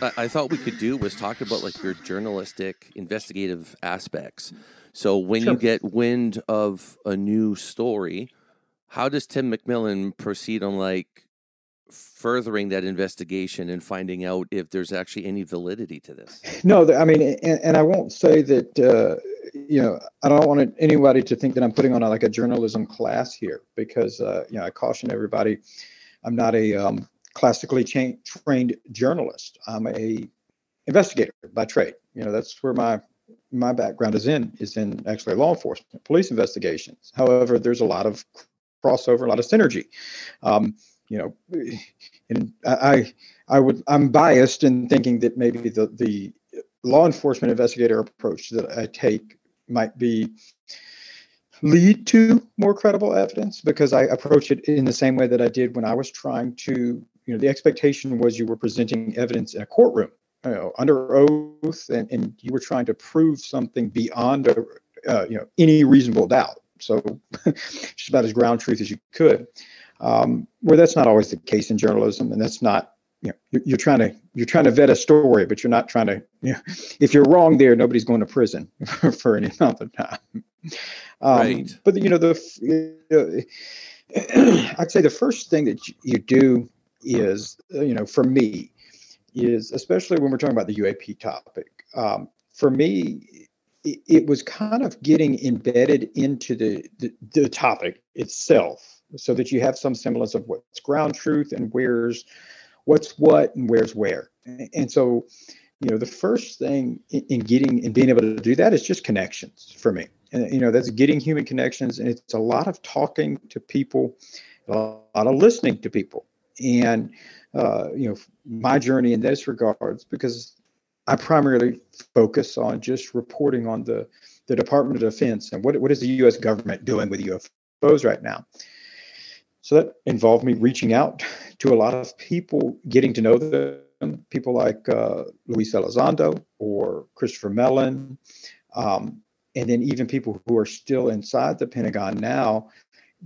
I thought we could do was talk about like your journalistic investigative aspects. So when you get wind of a new story, how does Tim McMillan proceed on like furthering that investigation and finding out if there's actually any validity to this? No, I mean, and I won't say that, you know, I don't want anybody to think that I'm putting on like a journalism class here because, you know, I caution everybody, I'm not a classically trained journalist. I'm a investigator by trade. You know, that's where my background is in actually law enforcement, police investigations. However, there's a lot of crossover, a lot of synergy. You know, and I'm biased in thinking that maybe the law enforcement investigator approach that I take might lead to more credible evidence because I approach it in the same way that I did when I was trying to, you know, the expectation was you were presenting evidence in a courtroom. You know, under oath, and you were trying to prove something beyond you know, any reasonable doubt. So just about as ground truth as you could. Where that's not always the case in journalism, and that's not, you know, you're trying to vet a story, but you're not trying to. You know, if you're wrong there, nobody's going to prison for any amount of time. Right. But you know, I'd say the first thing that you do is, you know, for me, is especially when we're talking about the UAP topic. For me, it was kind of getting embedded into the topic itself, so that you have some semblance of what's ground truth and what's what and where's where. And so, you know, the first thing in getting and being able to do that is just connections for me. And you know, that's getting human connections, and it's a lot of talking to people, a lot of listening to people. And, you know, my journey in this regards, because I primarily focus on just reporting on the Department of Defense and what is the U.S. government doing with UFOs right now. So that involved me reaching out to a lot of people, getting to know them, people like Luis Elizondo or Christopher Mellon, and then even people who are still inside the Pentagon now,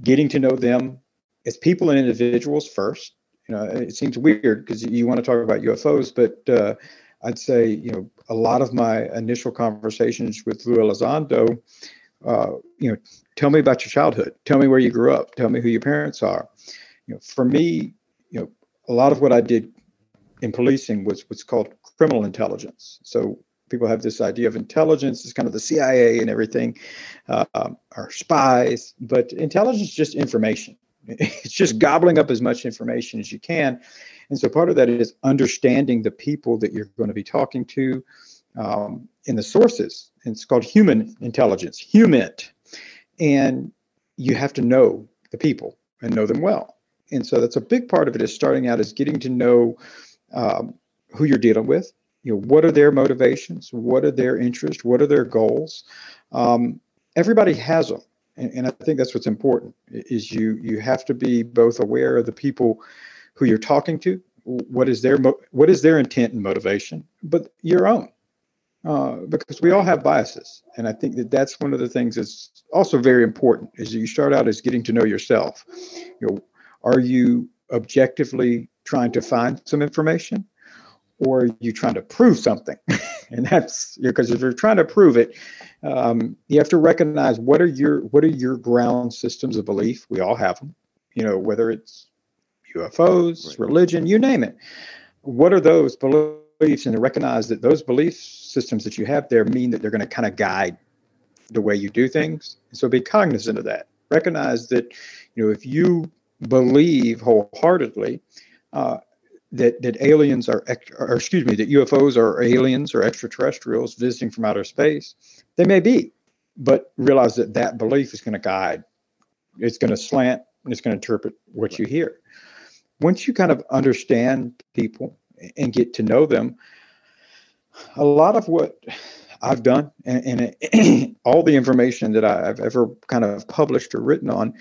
getting to know them as people and individuals first. You know, it seems weird because you want to talk about UFOs, but I'd say, you know, a lot of my initial conversations with Lou Elizondo, you know, tell me about your childhood. Tell me where you grew up. Tell me who your parents are. You know, for me, you know, a lot of what I did in policing was what's called criminal intelligence. So people have this idea of intelligence is kind of the CIA and everything, or spies, but intelligence is just information. It's just gobbling up as much information as you can. And so part of that is understanding the people that you're going to be talking to in the sources. And it's called human intelligence, HUMINT. And you have to know the people and know them well. And so that's a big part of it is starting out is getting to know who you're dealing with. You know, what are their motivations? What are their interests? What are their goals? Everybody has them. And I think that's what's important is you have to be both aware of the people who you're talking to, what is their intent and motivation, but your own, because we all have biases. And I think that that's one of the things that's also very important is you start out as getting to know yourself. You know, are you objectively trying to find some information, or are you trying to prove something? And that's because if you're trying to prove it, you have to recognize what are your ground systems of belief. We all have them, you know, whether it's UFOs, religion, you name it. What are those beliefs? And to recognize that those belief systems that you have there mean that they're going to kind of guide the way you do things. So be cognizant of that. Recognize that, you know, if you believe wholeheartedly, that UFOs are aliens or extraterrestrials visiting from outer space. They may be, but realize that belief is going to guide, it's going to slant, and it's going to interpret what you hear. Once you kind of understand people and get to know them, a lot of what I've done and all the information that I've ever kind of published or written on,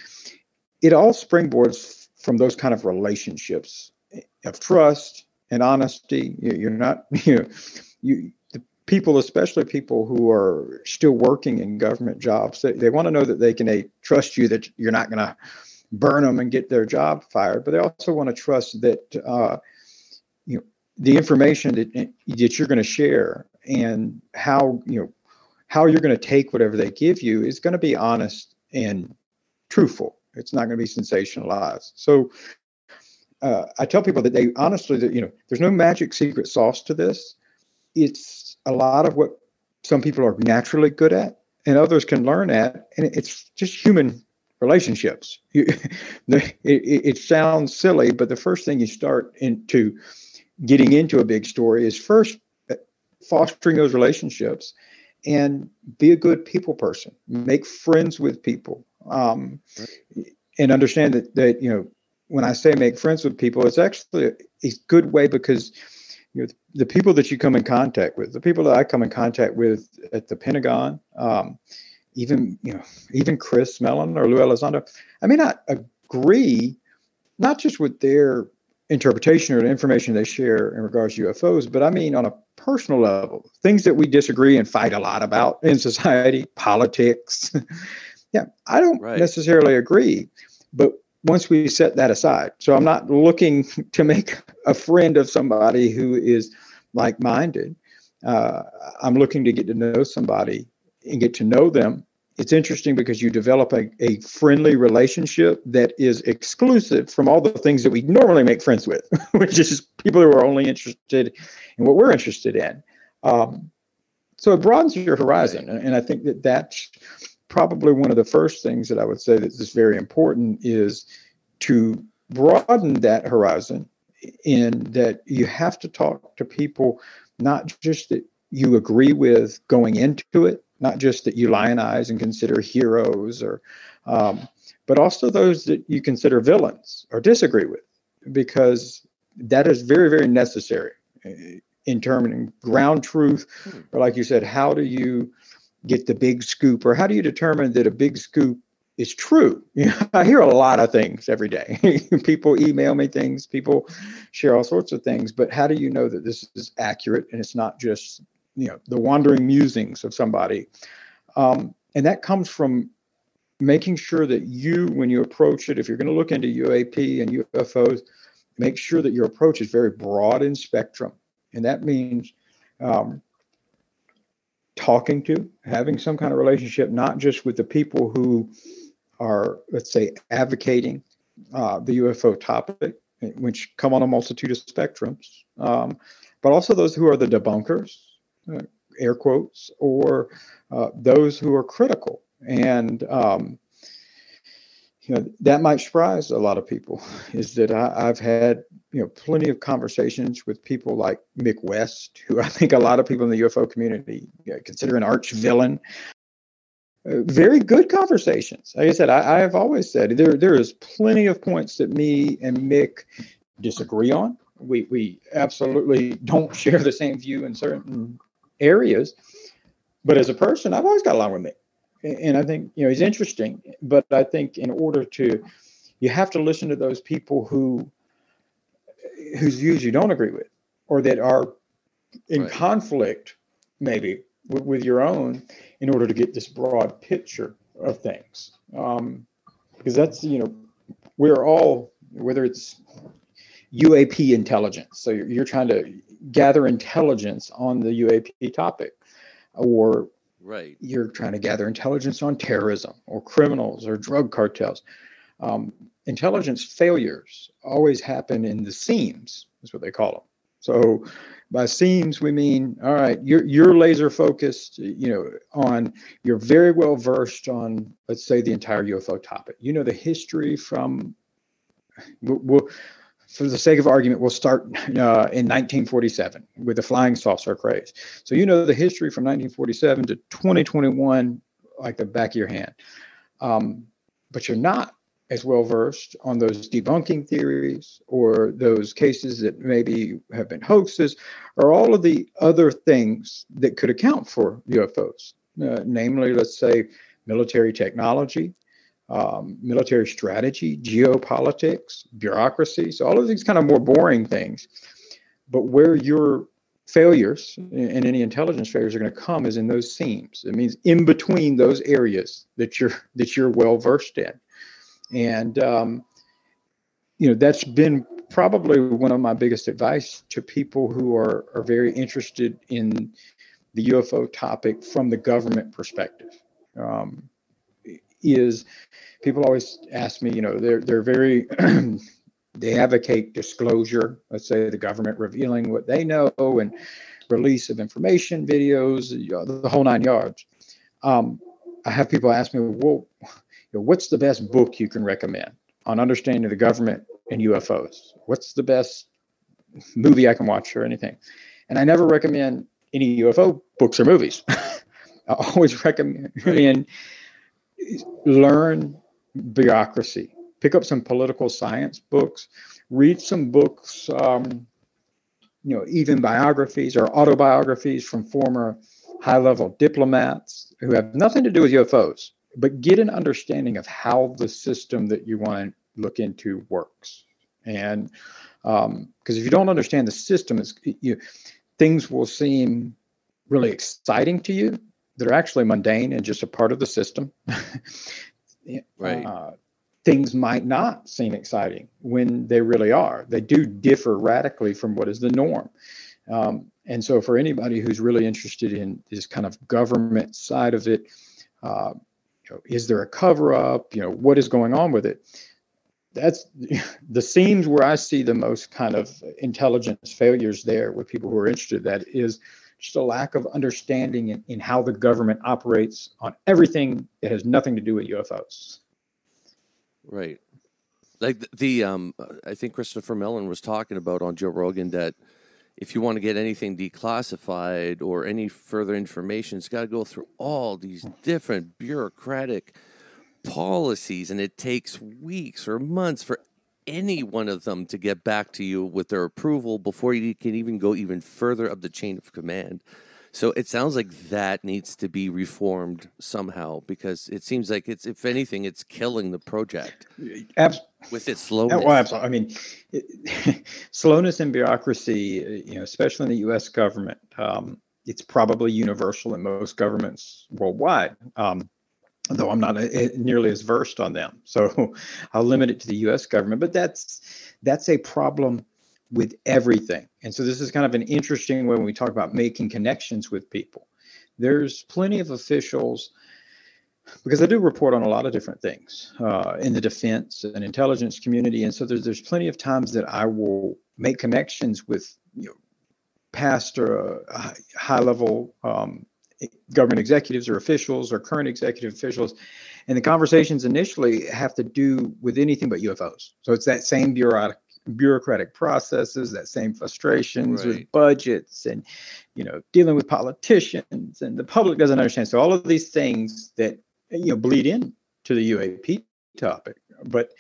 it all springboards from those kind of relationships of trust and honesty. You're not, you know, the people, especially people who are still working in government jobs, they want to know that they can trust you, that you're not going to burn them and get their job fired, but they also want to trust that, you know, the information that you're going to share and how you're going to take whatever they give you is going to be honest and truthful. It's not going to be sensationalized. So I tell people that they honestly, there's no magic secret sauce to this. It's a lot of what some people are naturally good at and others can learn at, and it's just human relationships. It sounds silly, but the first thing you start into getting into a big story is first fostering those relationships and be a good people person. Make friends with people, and understand that when I say make friends with people, it's actually a good way because the people that you come in contact with, the people that I come in contact with at the Pentagon, even Chris Mellon or Luis Elizondo, I may not agree, not just with their interpretation or the information they share in regards to UFOs, but I mean on a personal level, things that we disagree and fight a lot about in society, politics. Yeah, I don't necessarily agree, but once we set that aside, so I'm not looking to make a friend of somebody who is like-minded. I'm looking to get to know somebody and get to know them. It's interesting because you develop a friendly relationship that is exclusive from all the things that we normally make friends with, which is people who are only interested in what we're interested in. So it broadens your horizon. And I think that that's probably one of the first things that I would say that is very important is to broaden that horizon, in that you have to talk to people, not just that you agree with going into it, not just that you lionize and consider heroes, or, but also those that you consider villains or disagree with, because that is very, very necessary in determining ground truth. Or like you said, how do you get the big scoop, or how do you determine that a big scoop is true? I hear a lot of things every day. People email me things, people share all sorts of things, but how do you know that this is accurate and it's not just the wandering musings of somebody? And that comes from making sure that you, when you approach it, if you're going to look into UAP and UFOs, make sure that your approach is very broad in spectrum. And that means talking to, having some kind of relationship, not just with the people who are, let's say, advocating the UFO topic, which come on a multitude of spectrums, but also those who are the debunkers, air quotes, or those who are critical. And, that might surprise a lot of people, is that I've had, plenty of conversations with people like Mick West, who I think a lot of people in the UFO community consider an arch villain. Very good conversations. Like I said, I have always said there is plenty of points that me and Mick disagree on. We absolutely don't share the same view in certain areas, but as a person, I've always got along with Mick, and I think he's interesting. But I think in order to, you have to listen to those people whose views you don't agree with, or that are in conflict maybe with your own, in order to get this broad picture of things, because that's we're all, whether it's UAP intelligence. So you're trying to gather intelligence on the UAP topic, or you're trying to gather intelligence on terrorism or criminals or drug cartels. Intelligence failures always happen in the seams, is what they call them. So by seams, we mean, all right, you're laser focused, you're very well versed on, let's say, the entire UFO topic. The history from, for the sake of argument, we'll start in 1947 with the flying saucer craze. So the history from 1947 to 2021 like the back of your hand. But you're not as well versed on those debunking theories, or those cases that maybe have been hoaxes, or all of the other things that could account for UFOs, namely, let's say, military technology, military strategy, geopolitics, bureaucracy. So all of these kind of more boring things. But where your failures and any intelligence failures are going to come is in those seams. It means in between those areas that you're well versed in. And that's been probably one of my biggest advice to people who are very interested in the UFO topic from the government perspective is people always ask me, you know, they're very, they advocate disclosure, let's say the government revealing what they know and release of information, videos, you know, the whole nine yards. I have people ask me, well, you know, what's the best book you can recommend on understanding the government and UFOs? What's the best movie I can watch or anything? And I never recommend any UFO books or movies. I always recommend learn bureaucracy, pick up some political science books, read some books, you know, even biographies or autobiographies from former high-level diplomats who have nothing to do with UFOs, but get an understanding of how the system that you want to look into works. And because if you don't understand the system, things will seem really exciting to you that are actually mundane and just a part of the system. Right. Things might not seem exciting when they really are. They do differ radically from what is the norm. And so for anybody who's really interested in this kind of government side of it, you know, is there a cover-up? You know, what is going on with it? That's the seams where I see the most kind of intelligence failures there with people who are interested. That is just a lack of understanding in how the government operates on everything that has nothing to do with UFOs. Right. Like the I think Christopher Mellon was talking about on Joe Rogan that if you want to get anything declassified or any further information, it's got to go through all these different bureaucratic policies, and it takes weeks or months for any one of them to get back to you with their approval before you can even go even further up the chain of command. So it sounds like that needs to be reformed somehow, because it seems like it's, if anything, it's killing the project with its slowness. Well, absolutely. I mean, slowness and bureaucracy, you know, especially in the U.S. government, it's probably universal in most governments worldwide, though I'm not nearly as versed on them. So I'll limit it to the U.S. government, but that's a problem with everything. And so this is kind of an interesting way when we talk about making connections with people. There's plenty of officials, because I do report on a lot of different things in the defense and intelligence community. And so there's plenty of times that I will make connections with, you know, past or high-level government executives or officials or current executive officials. And the conversations initially have to do with anything but UFOs. So it's that same bureaucratic processes, that same frustrations with budgets and, you know, dealing with politicians, and the public doesn't understand. So all of these things that, you know, bleed in to the UAP topic, but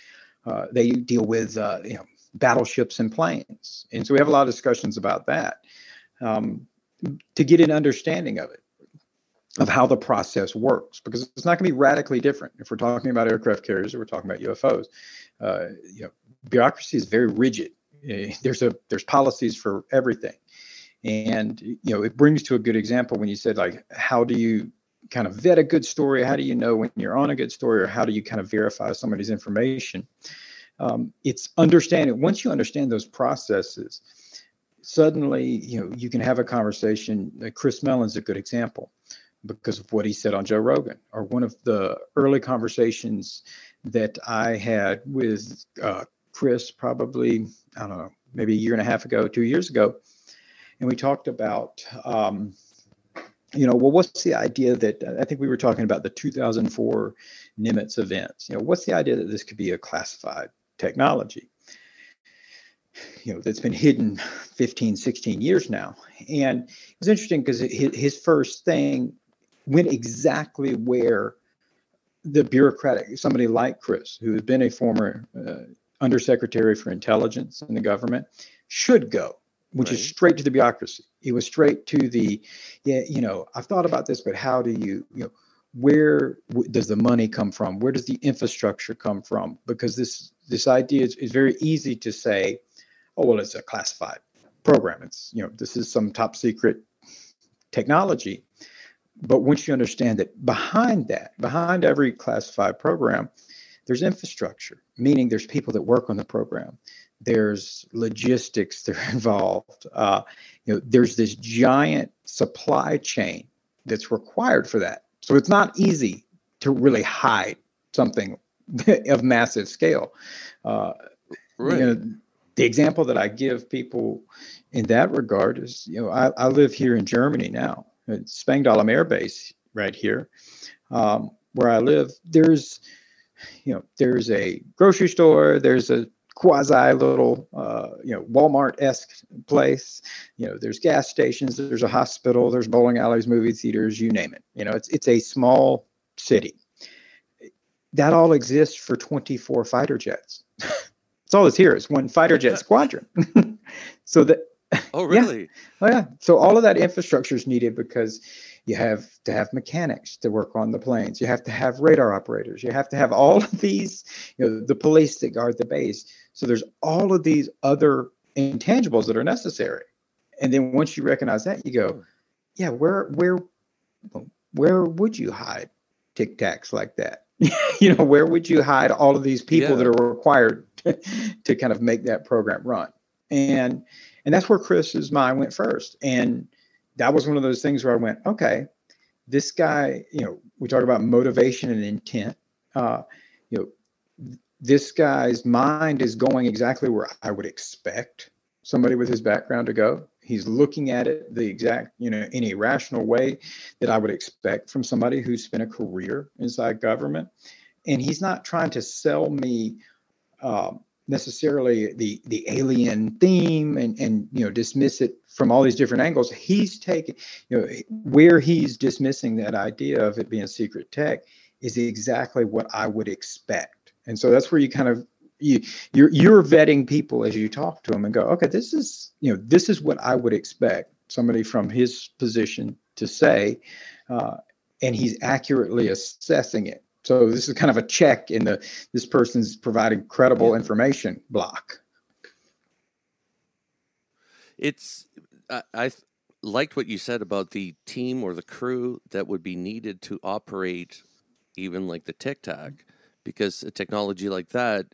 they deal with, you know, battleships and planes. And so we have a lot of discussions about that to get an understanding of it, of how the process works, because it's not going to be radically different if we're talking about aircraft carriers or we're talking about UFOs. You know, bureaucracy is very rigid. There's policies for everything. And, you know, it brings to a good example when you said, like, how do you kind of vet a good story? How do you know when you're on a good story, or how do you kind of verify somebody's information? It's understanding. Once you understand those processes, suddenly, you know, you can have a conversation. Chris Mellon's a good example, because of what he said on Joe Rogan, or one of the early conversations that I had with Chris, probably, I don't know, maybe a year and a half ago, 2 years ago. And we talked about, you know, well, what's the idea that, I think we were talking about the 2004 Nimitz events, you know, what's the idea that this could be a classified technology, you know, that's been hidden 15, 16 years now. And it was interesting because his first thing went exactly where the bureaucratic, somebody like Chris, who has been a former undersecretary for intelligence in the government, should go, which is straight to the bureaucracy. It was straight to the, yeah, you know, I've thought about this, but how do you, you know, where does the money come from? Where does the infrastructure come from? Because this idea is very easy to say, oh, well, it's a classified program. It's, you know, this is some top secret technology. But once you understand that behind every classified program, There's infrastructure, meaning there's people that work on the program. There's logistics that are involved. There's this giant supply chain that's required for that. So it's not easy to really hide something of massive scale. Right. The example that I give people in that regard is, I live here in Germany now. It's Spangdahlem Air Base right here, where I live. There's a grocery store. There's a quasi little, Walmart-esque place. There's gas stations. There's a hospital. There's bowling alleys, movie theaters. You name it. It's a small city. That all exists for 24 fighter jets. It's all that's here. It's one fighter jet squadron. So that. Oh, really? Yeah. Oh, yeah. So all of that infrastructure is needed because you have to have mechanics to work on the planes. You have to have radar operators. You have to have all of these, the police that guard the base. So there's all of these other intangibles that are necessary. And then once you recognize that, you go, yeah, where would you hide Tic Tacs like that? Where would you hide all of these people that are required to kind of make that program run? And that's where Chris's mind went first. And that was one of those things where I went, okay, this guy, we talk about motivation and intent. This guy's mind is going exactly where I would expect somebody with his background to go. He's looking at it the exact, in a rational way that I would expect from somebody who's spent a career inside government. And he's not trying to sell me, necessarily the alien theme and dismiss it from all these different angles. He's taking, where he's dismissing that idea of it being secret tech is exactly what I would expect. And so that's where you kind of, you're vetting people as you talk to them and go, okay, this is what I would expect somebody from his position to say. And he's accurately assessing it. So this is kind of a check in this person's providing credible information block. I liked what you said about the team or the crew that would be needed to operate even like the Tic Tac, because a technology like that,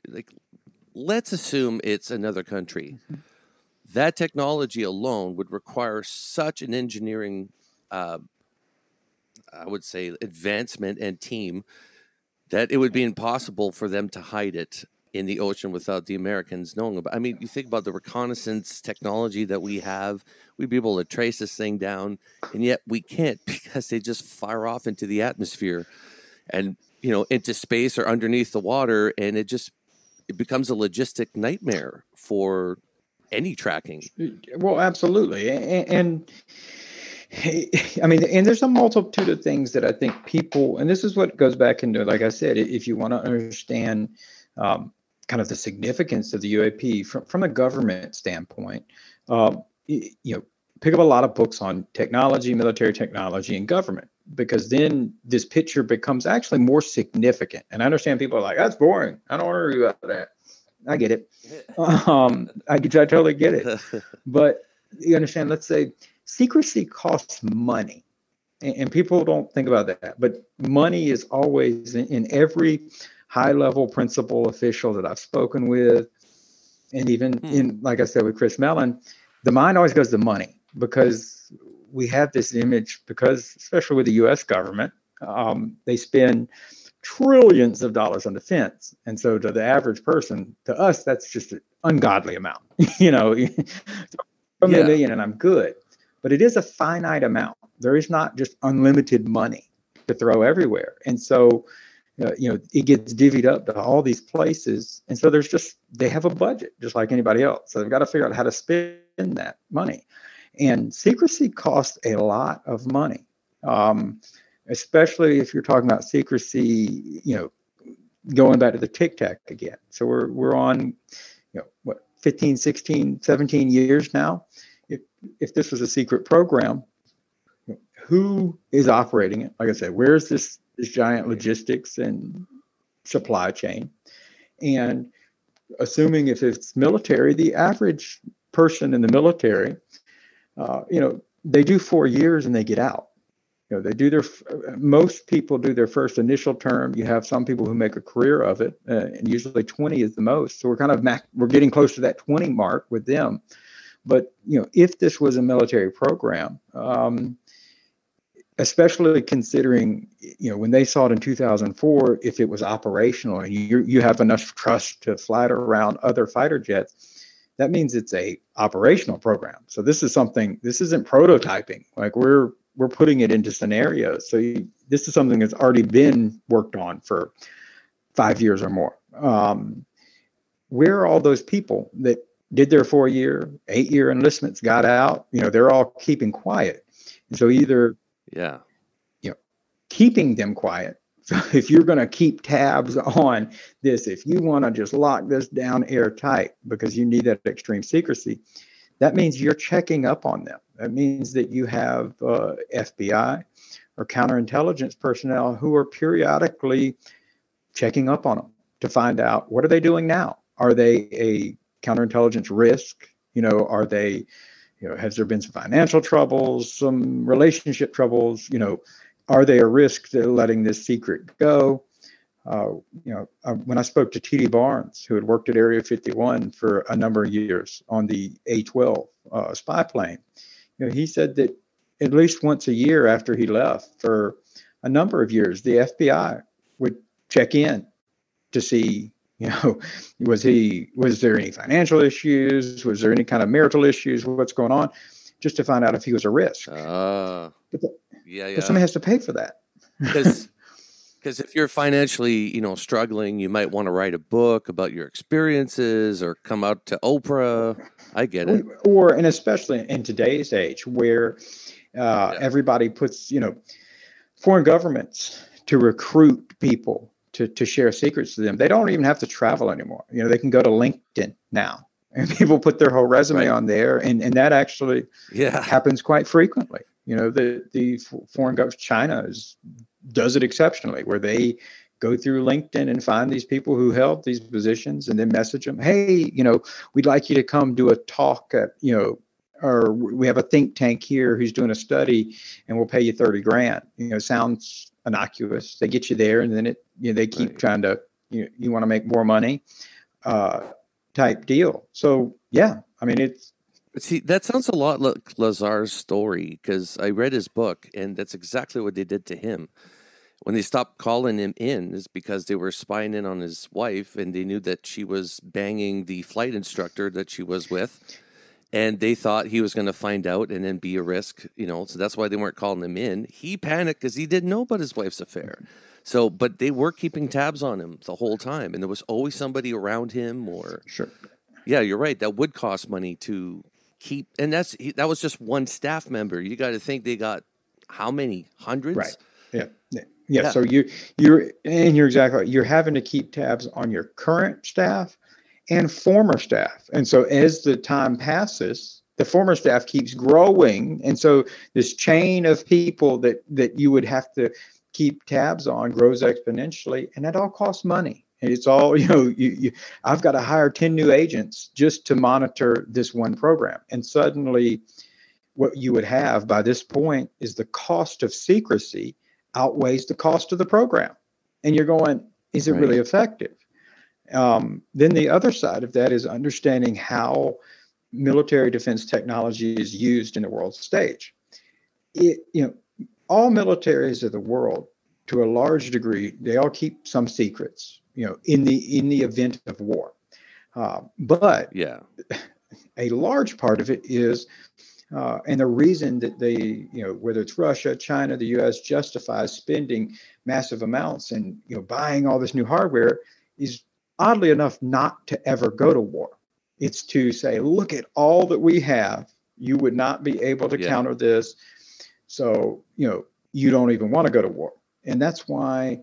let's assume it's another country. Mm-hmm. That technology alone would require such an engineering, advancement and team, that it would be impossible for them to hide it in the ocean without the Americans knowing about it. I mean, you think about the reconnaissance technology that we have. We'd be able to trace this thing down, and yet we can't because they just fire off into the atmosphere and, into space or underneath the water, and it becomes a logistic nightmare for any tracking. Well, absolutely. And I mean, and there's a multitude of things that I think people, and this is what goes back into, like I said, if you want to understand kind of the significance of the UAP from a government standpoint, pick up a lot of books on technology, military technology, and government, because then this picture becomes actually more significant. And I understand people are like, that's boring. I don't want to worry about that. I get it. I totally get it. But you understand, let's say, secrecy costs money, and people don't think about that. But money is always in every high-level principal official that I've spoken with, and even in, like I said, with Chris Mellon, the mind always goes to money, because we have this image. Because especially with the U.S. government, they spend trillions of dollars on defense, and so to the average person, to us, that's just an ungodly amount. From a million, and I'm good. But it is a finite amount. There is not just unlimited money to throw everywhere. And so, it gets divvied up to all these places. And so they have a budget just like anybody else. So they've got to figure out how to spend that money. And secrecy costs a lot of money, especially if you're talking about secrecy, going back to the Tic Tac again. So we're on, 15, 16, 17 years now. If this was a secret program, who is operating it? Like I said, where's this giant logistics and supply chain? And assuming if it's military, the average person in the military, they do 4 years and they get out. You know, they do their, most people do their first initial term. You have some people who make a career of it, and usually 20 is the most. So we're kind of we're getting close to that 20 mark with them. But, you know, if this was a military program, especially considering, you know, when they saw it in 2004, if it was operational and you have enough trust to fly it around other fighter jets, that means it's a operational program. So this is something, this isn't prototyping. Like we're putting it into scenarios. So this is something that's already been worked on for 5 years or more. Where are all those people that did their 4-year, 8-year enlistments, got out? You know, they're all keeping quiet. And so either, you know, keeping them quiet. So if you're going to keep tabs on this, if you want to just lock this down airtight because you need that extreme secrecy, that means you're checking up on them. That means that you have FBI or counterintelligence personnel who are periodically checking up on them to find out, what are they doing now? Are they a counterintelligence risk? You know, are they, you know, has there been some financial troubles, some relationship troubles? You know, are they a risk to letting this secret go? You know, when I spoke to T.D. Barnes, who had worked at Area 51 for a number of years on the A-12 spy plane, you know, he said that at least once a year after he left, for a number of years, the FBI would check in to see, you know, was there any financial issues? Was there any kind of marital issues? What's going on? Just to find out if he was a risk. But someone has to pay for that. Because if you're financially, you know, struggling, you might want to write a book about your experiences or come out to Oprah. I get it. And especially in today's age where everybody puts, you know, foreign governments to recruit people to share secrets to them. They don't even have to travel anymore. You know, they can go to LinkedIn now. And people put their whole resume on there, and that actually happens quite frequently. You know, the foreign government, China does it exceptionally, where they go through LinkedIn and find these people who held these positions and then message them, hey, you know, we'd like you to come do a talk at, you know, or we have a think tank here who's doing a study and we'll pay you $30,000. You know, sounds innocuous. They get you there, and then they keep trying to, you want to make more money. Type deal. So I mean, see, that sounds a lot like Lazar's story, because I read his book, and that's exactly what they did to him. When they stopped calling him in, is because they were spying in on his wife, and they knew that she was banging the flight instructor that she was with, and they thought he was going to find out and then be a risk, you know. So that's why they weren't calling him in. He panicked because he didn't know about his wife's affair. So, but they were keeping tabs on him the whole time, and there was always somebody around him. Or yeah, you're right. That would cost money to keep, and that was just one staff member. You got to think they got how many hundreds? Right. Yeah. So you're exactly right. You're having to keep tabs on your current staff and former staff, and so as the time passes, the former staff keeps growing, and so this chain of people that you would have to keep tabs on grows exponentially, and that all costs money. And it's all, you know, I've got to hire 10 new agents just to monitor this one program. And suddenly what you would have by this point is the cost of secrecy outweighs the cost of the program. And you're going, is it really effective? Then the other side of that is understanding how military defense technology is used in the world stage. All militaries of the world, to a large degree, they all keep some secrets, you know, in the event of war. But a large part of it is, and the reason that they, you know, whether it's Russia, China, the U.S. justifies spending massive amounts and, you know, buying all this new hardware is, oddly enough, not to ever go to war. It's to say, look at all that we have. You would not be able to counter this. So, you know, you don't even want to go to war. And that's why,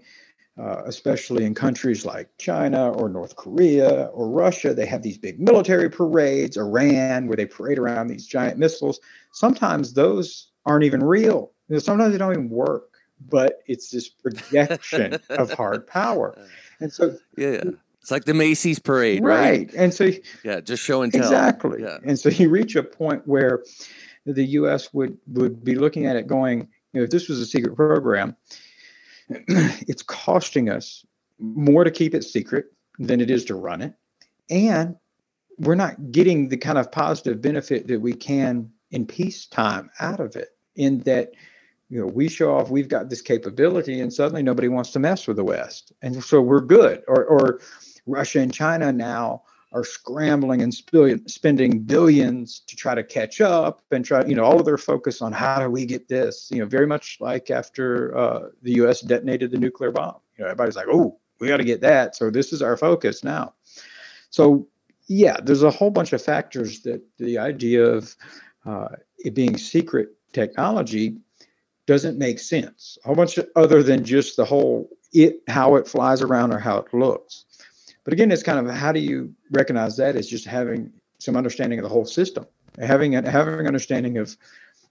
especially in countries like China or North Korea or Russia, they have these big military parades, Iran, where they parade around these giant missiles. Sometimes those aren't even real. You know, sometimes they don't even work, but it's this projection of hard power. And so, it's like the Macy's parade, right? And so, just show and tell. Exactly. Yeah. And so you reach a point where the U.S. would be looking at it going, You know, if this was a secret program, it's costing us more to keep it secret than it is to run it. And we're not getting the kind of positive benefit that we can in peacetime out of it, in that, you know, we show off, we've got this capability, and suddenly nobody wants to mess with the West. And so we're good. Or Russia and China now are scrambling and spending billions to try to catch up and try, you know, all of their focus on how do we get this, you know, very much like after the U.S. detonated the nuclear bomb. You know, everybody's like, oh, we got to get that. So this is our focus now. So, yeah, there's a whole bunch of factors that the idea of it being secret technology doesn't make sense. A whole bunch of, other than just the whole how it flies around or how it looks. But again, it's kind of how do you recognize that as just having some understanding of the whole system, having an understanding of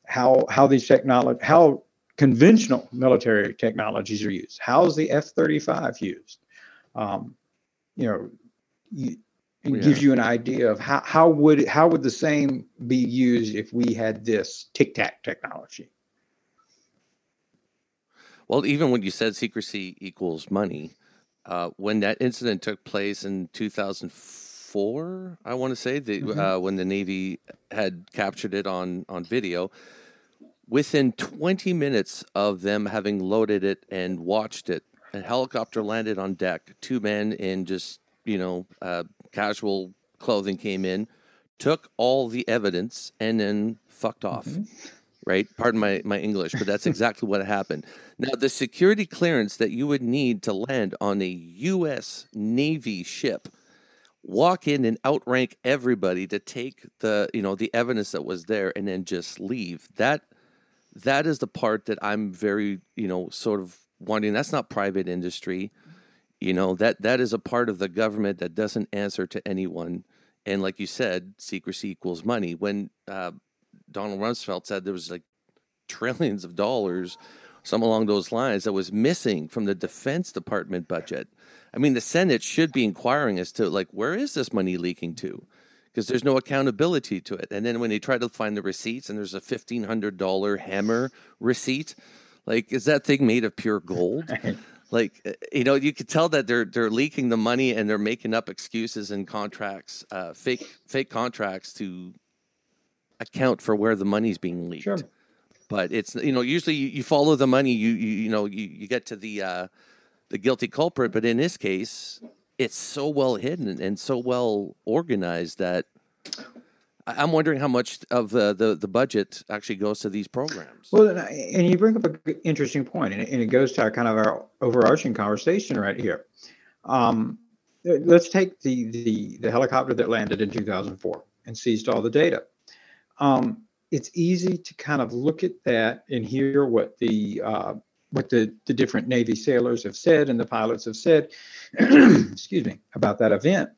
how these technology, how conventional military technologies are used. How's the F-35 used? You know, it gives you an idea of how would the same be used if we had this Tic Tac technology. Well, even when you said secrecy equals money. When that incident took place in 2004, I want to say, when the Navy had captured it on video, within 20 minutes of them having loaded it and watched it, a helicopter landed on deck. Two men in just, you know, casual clothing came in, took all the evidence, and then fucked off. Mm-hmm. Right? Pardon my English, but that's exactly what happened. Now, the security clearance that you would need to land on a U.S. Navy ship, walk in and outrank everybody to take the, you know, the evidence that was there and then just leave. That is the part that I'm very, you know, sort of wondering. That's not private industry. You know, that is a part of the government that doesn't answer to anyone. And like you said, secrecy equals money. When Donald Rumsfeld said there was like trillions of dollars, some along those lines, that was missing from the Defense Department budget. I mean, the Senate should be inquiring as to, like, where is this money leaking to? Because there's no accountability to it. And then when they try to find the receipts and there's a $1,500 hammer receipt, like, is that thing made of pure gold? Like, you know, you could tell that they're leaking the money and they're making up excuses and contracts, fake contracts to account for where the money's being leaked. Sure. But it's, you know, usually you follow the money, you get to the guilty culprit, but in this case it's so well hidden and so well organized that I'm wondering how much of the budget actually goes to these programs. Well, and you bring up an interesting point, and it goes to our kind of our overarching conversation right here. Let's take the helicopter that landed in 2004 and seized all the data. It's easy to kind of look at that and hear what the different Navy sailors have said and the pilots have said, excuse me, about that event.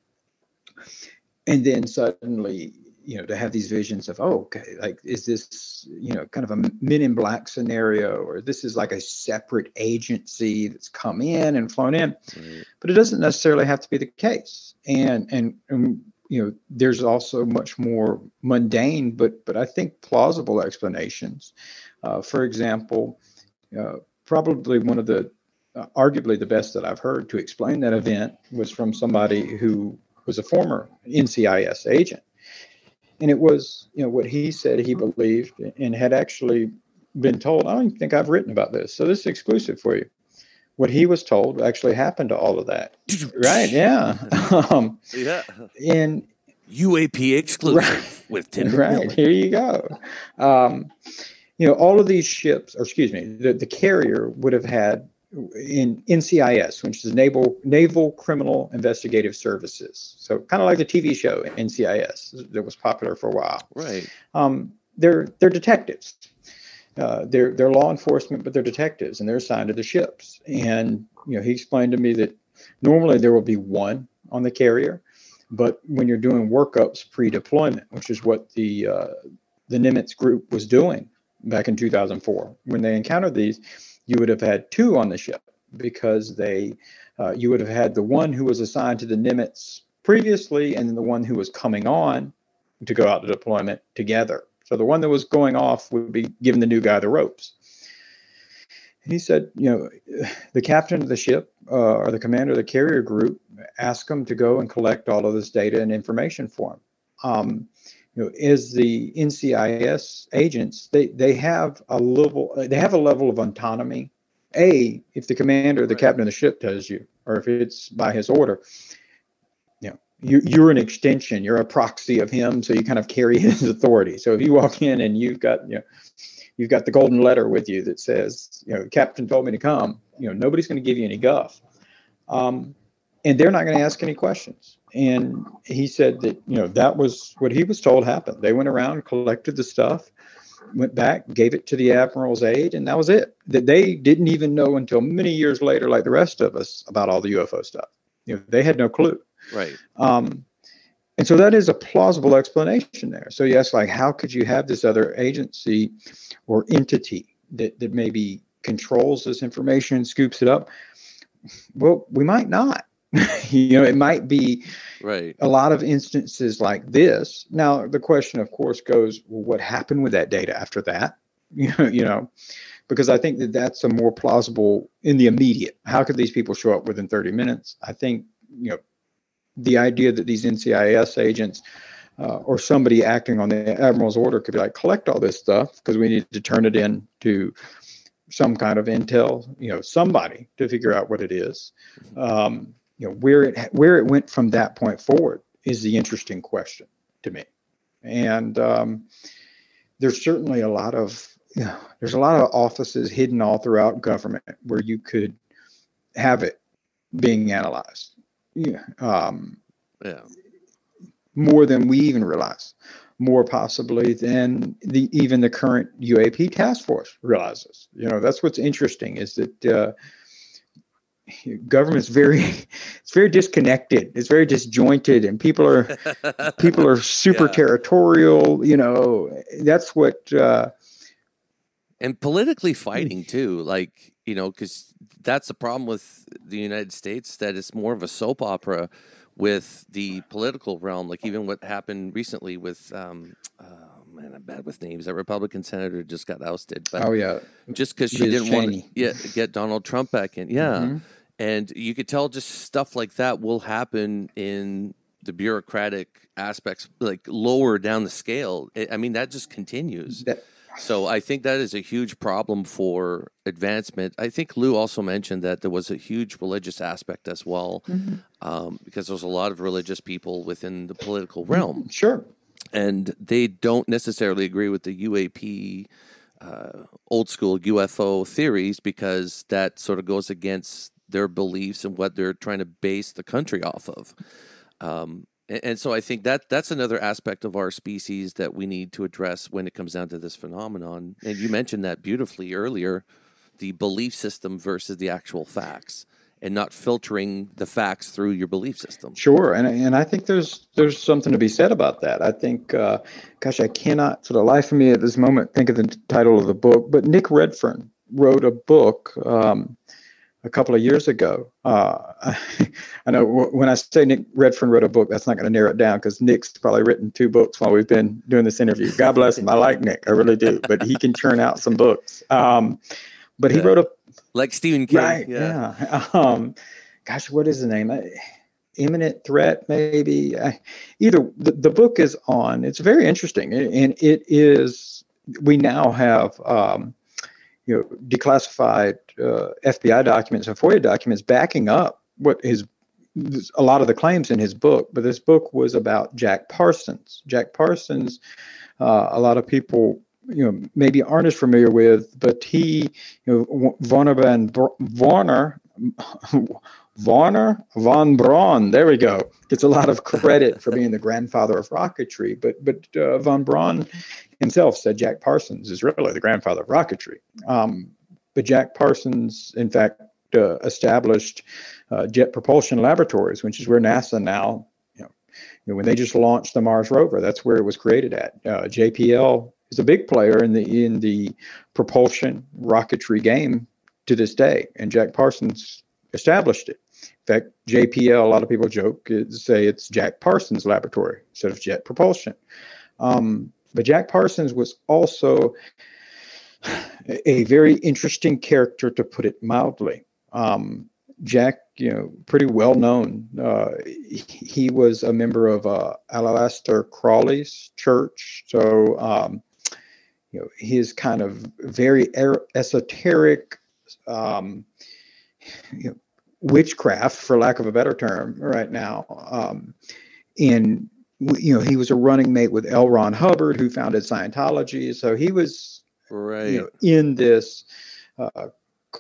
And then suddenly, you know, to have these visions of, oh, okay, like, is this, you know, kind of a Men in Black scenario, or this is like a separate agency that's come in and flown in, but it doesn't necessarily have to be the case. And you know, there's also much more mundane, but I think plausible explanations. For example, probably one of the, arguably the best that I've heard to explain that event was from somebody who was a former NCIS agent. And it was, you know, what he said he believed and had actually been told, I don't even think I've written about this, so this is exclusive for you. What he was told actually happened to all of that. Right. Yeah. Yeah. And UAP exclusive, right, with Tim. Right. McMillan. Here you go. You know, all of these ships, or excuse me, the carrier would have had in NCIS, which is Naval Criminal Investigative Services. So kind of like the TV show NCIS that was popular for a while. Right. They're detectives. They're law enforcement, but they're detectives, and they're assigned to the ships. And, you know, he explained to me that normally there will be one on the carrier, but when you're doing workups pre-deployment, which is what the Nimitz group was doing back in 2004, when they encountered these, you would have had two on the ship, because you would have had the one who was assigned to the Nimitz previously, and then the one who was coming on to go out to deployment together. So the one that was going off would be giving the new guy the ropes. He said, you know, the captain of the ship or the commander of the carrier group asked him to go and collect all of this data and information for him. You know, is the NCIS agents, they have a level of autonomy. A, if the commander or the captain of the ship tells you, or if it's by his order, you know, you're an extension, you're a proxy of him, so you kind of carry his authority. So if you walk in and you've got the golden letter with you that says, you know, captain told me to come, you know, nobody's going to give you any guff. And they're not going to ask any questions. And he said that, you know, that was what he was told happened. They went around, collected the stuff, went back, gave it to the admiral's aide, and that was it. That they didn't even know until many years later, like the rest of us, about all the UFO stuff. You know, they had no clue. Right. And so that is a plausible explanation there. So yes, like how could you have this other agency or entity that maybe controls this information and scoops it up? Well, we might not. You know, it might be right. A lot of instances like this. Now, the question, of course, goes, well, what happened with that data after that? You know, because I think that's a more plausible in the immediate. How could these people show up within 30 minutes? I think, you know, the idea that these NCIS agents or somebody acting on the admiral's order could be like, collect all this stuff because we need to turn it in to some kind of intel, you know, somebody to figure out what it is. You know, where it went from that point forward is the interesting question to me. And there's certainly a lot of, you know, there's a lot of offices hidden all throughout government where you could have it being analyzed. Yeah. More than we even realize, more possibly than even the current UAP task force realizes. You know, that's what's interesting is that government's very disconnected. It's very disjointed, and people are super territorial. You know, that's what. And politically fighting too, like, you know, because that's the problem with the United States, that it's more of a soap opera with the political realm. Like even what happened recently with, man, I'm bad with names. That Republican senator just got ousted. But oh yeah, just because she didn't want to get Donald Trump back in. Yeah, mm-hmm. And you could tell just stuff like that will happen in the bureaucratic aspects, like lower down the scale. I mean, that just continues. So I think that is a huge problem for advancement. I think Lou also mentioned that there was a huge religious aspect as well, mm-hmm. Because there's a lot of religious people within the political realm. Sure. And they don't necessarily agree with the UAP, old school UFO theories, because that sort of goes against their beliefs and what they're trying to base the country off of. And so I think that's another aspect of our species that we need to address when it comes down to this phenomenon. And you mentioned that beautifully earlier, the belief system versus the actual facts, and not filtering the facts through your belief system. Sure. And I think there's something to be said about that. I think, gosh, I cannot for the life of me at this moment think of the title of the book, but Nick Redfern wrote a book a couple of years ago. I know when I say Nick Redfern wrote a book, that's not going to narrow it down, because Nick's probably written two books while we've been doing this interview. God bless him. I like Nick. I really do. But he can churn out some books. But he wrote a... Like Stephen King. Right, yeah. Gosh, what is the name? Imminent Threat, maybe. Either the book is on. It's very interesting. And it is... We now have... you know, declassified FBI documents and FOIA documents backing up what a lot of the claims in his book. But this book was about Jack Parsons. Jack Parsons, a lot of people, you know, maybe aren't as familiar with, but he, you know, Wernher von Braun, there we go, gets a lot of credit for being the grandfather of rocketry. But von Braun himself said Jack Parsons is really the grandfather of rocketry. But Jack Parsons, in fact, established Jet Propulsion Laboratories, which is where NASA now, you know, when they just launched the Mars rover, that's where it was created at. JPL is a big player in the propulsion rocketry game to this day, and Jack Parsons established it. In fact, JPL, a lot of people joke, say it's Jack Parsons Laboratory instead of Jet Propulsion. But Jack Parsons was also a very interesting character, to put it mildly. Jack, pretty well known. He was a member of Aleister Crowley's church, so his kind of very esoteric witchcraft, for lack of a better term, right now. And he was a running mate with L. Ron Hubbard, who founded Scientology. So he was in this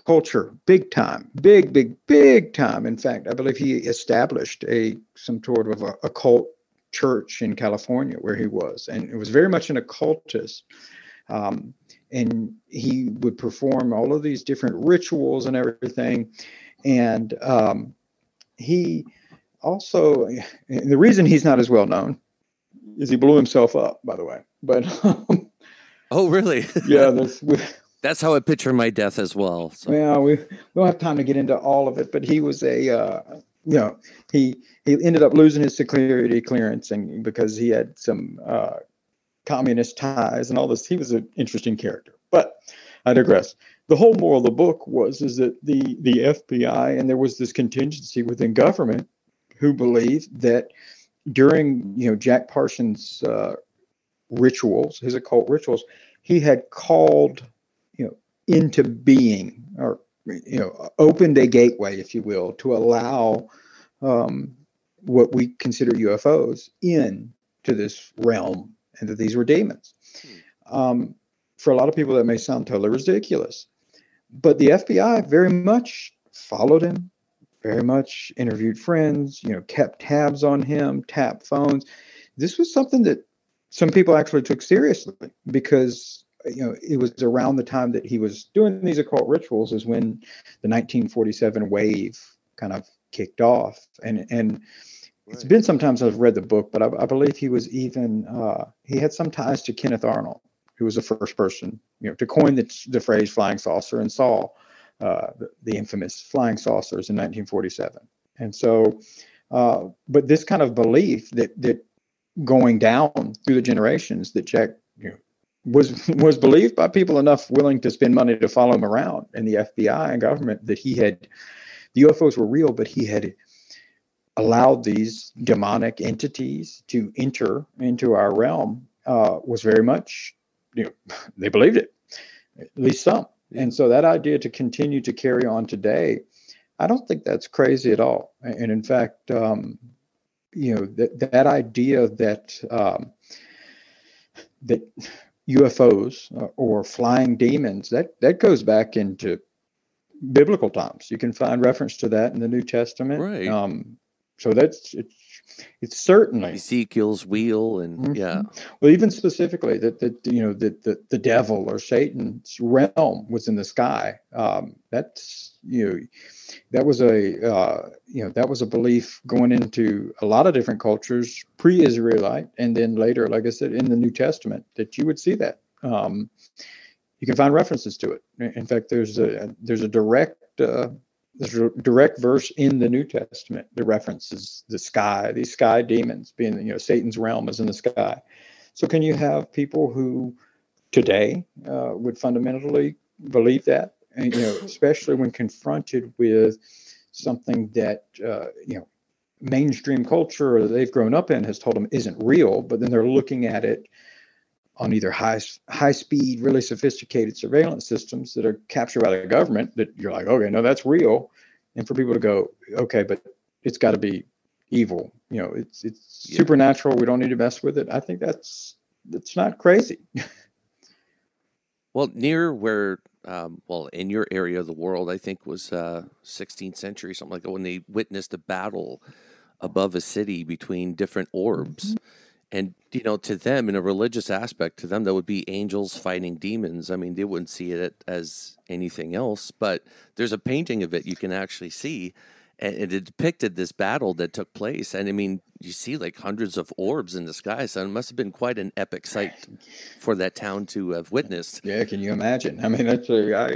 culture big time, big time. In fact, I believe he established some sort of a cult church in California where he was, and it was very much an occultist. And he would perform all of these different rituals and everything. And he also, and the reason he's not as well known is he blew himself up, by the way. But oh, really? Yeah, that's how I picture my death as well. So. Well, we don't have time to get into all of it, but he was he ended up losing his security clearance, and because he had some communist ties and all this. He was an interesting character, but I digress. The whole moral of the book is that the FBI, and there was this contingency within government who believed that during Jack Parsons' rituals, his occult rituals, he had called into being, or opened a gateway, if you will, to allow what we consider UFOs in to this realm, and that these were demons. For a lot of people, that may sound totally ridiculous, but the FBI very much followed him, very much interviewed friends, kept tabs on him, tapped phones. This was something that some people actually took seriously, because it was around the time that he was doing these occult rituals is when the 1947 wave kind of kicked off. And it's been sometimes I've read the book, but I believe he was even, he had some ties to Kenneth Arnold, who was the first person, to coin the phrase flying saucer, and saw the infamous flying saucers in 1947. And so, but this kind of belief that going down through the generations, that Jack was believed by people enough willing to spend money to follow him around, and the FBI and government, that he had, the UFOs were real, but he had allowed these demonic entities to enter into our realm, was very much, they believed it, at least some. And so that idea to continue to carry on today, I don't think that's crazy at all. And in fact, that idea that that UFOs or flying demons, that goes back into biblical times. You can find reference to that in the New Testament. Right. So that's it's certainly Ezekiel's wheel, and well, even specifically that the devil or Satan's realm was in the sky. That was a belief going into a lot of different cultures, pre-Israelite, and then later, like I said, in the New Testament, that you would see that. You can find references to it. In fact, there's a direct verse in the New Testament that references the sky, these sky demons being, Satan's realm is in the sky. So can you have people who today would fundamentally believe that? And, especially when confronted with something that, mainstream culture or they've grown up in has told them isn't real, but then they're looking at it on either high speed, really sophisticated surveillance systems that are captured by the government, that you're like, okay, no, that's real. And for people to go, okay, but it's got to be evil. It's supernatural. We don't need to mess with it. I think that's not crazy. Well, near where, in your area of the world, I think was 16th century, something like that, when they witnessed a battle above a city between different orbs. Mm-hmm. And, to them, in a religious aspect, to them, that would be angels fighting demons. I mean, they wouldn't see it as anything else, but there's a painting of it you can actually see. And it depicted this battle that took place. And, I mean, you see, like, hundreds of orbs in the sky. So it must have been quite an epic sight for that town to have witnessed. Yeah, can you imagine? I mean, actually, I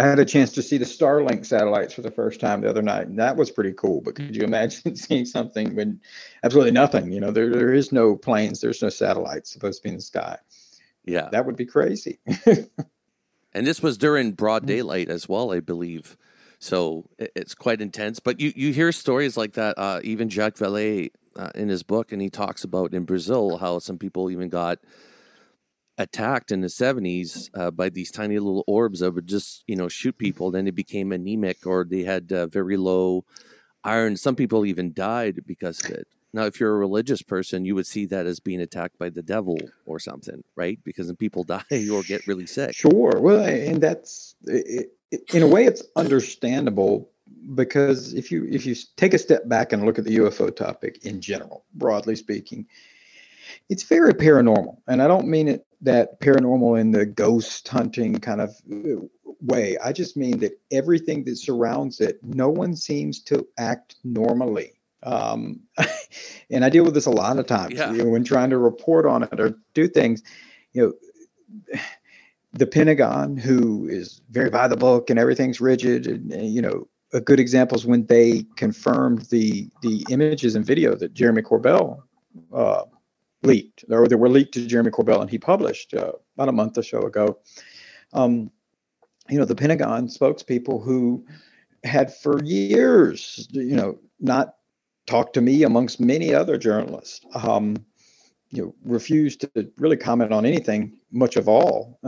had a chance to see the Starlink satellites for the first time the other night, and that was pretty cool. But could you imagine seeing something when absolutely nothing? There is no planes, there's no satellites supposed to be in the sky. Yeah, that would be crazy. And this was during broad daylight as well, I believe. So it's quite intense. But you hear stories like that, even Jacques Vallée in his book, and he talks about in Brazil how some people even got attacked in the 70s by these tiny little orbs that would just, shoot people. Then they became anemic, or they had very low iron. Some people even died because of it. Now, if you're a religious person, you would see that as being attacked by the devil or something, right? Because then people die or get really sick. Sure. Well, and that's, in a way, it's understandable, because if you take a step back and look at the UFO topic in general, broadly speaking, it's very paranormal. And I don't mean it that paranormal in the ghost hunting kind of way. I just mean that everything that surrounds it, no one seems to act normally. And I deal with this a lot of times, when trying to report on it or do things. The Pentagon, who is very by the book and everything's rigid, and a good example is when they confirmed the images and video that Jeremy Corbell leaked, or that were leaked to Jeremy Corbell and he published about a month or so ago. The Pentagon spokespeople who had for years, not talked to me amongst many other journalists, refused to really comment on anything, much of all.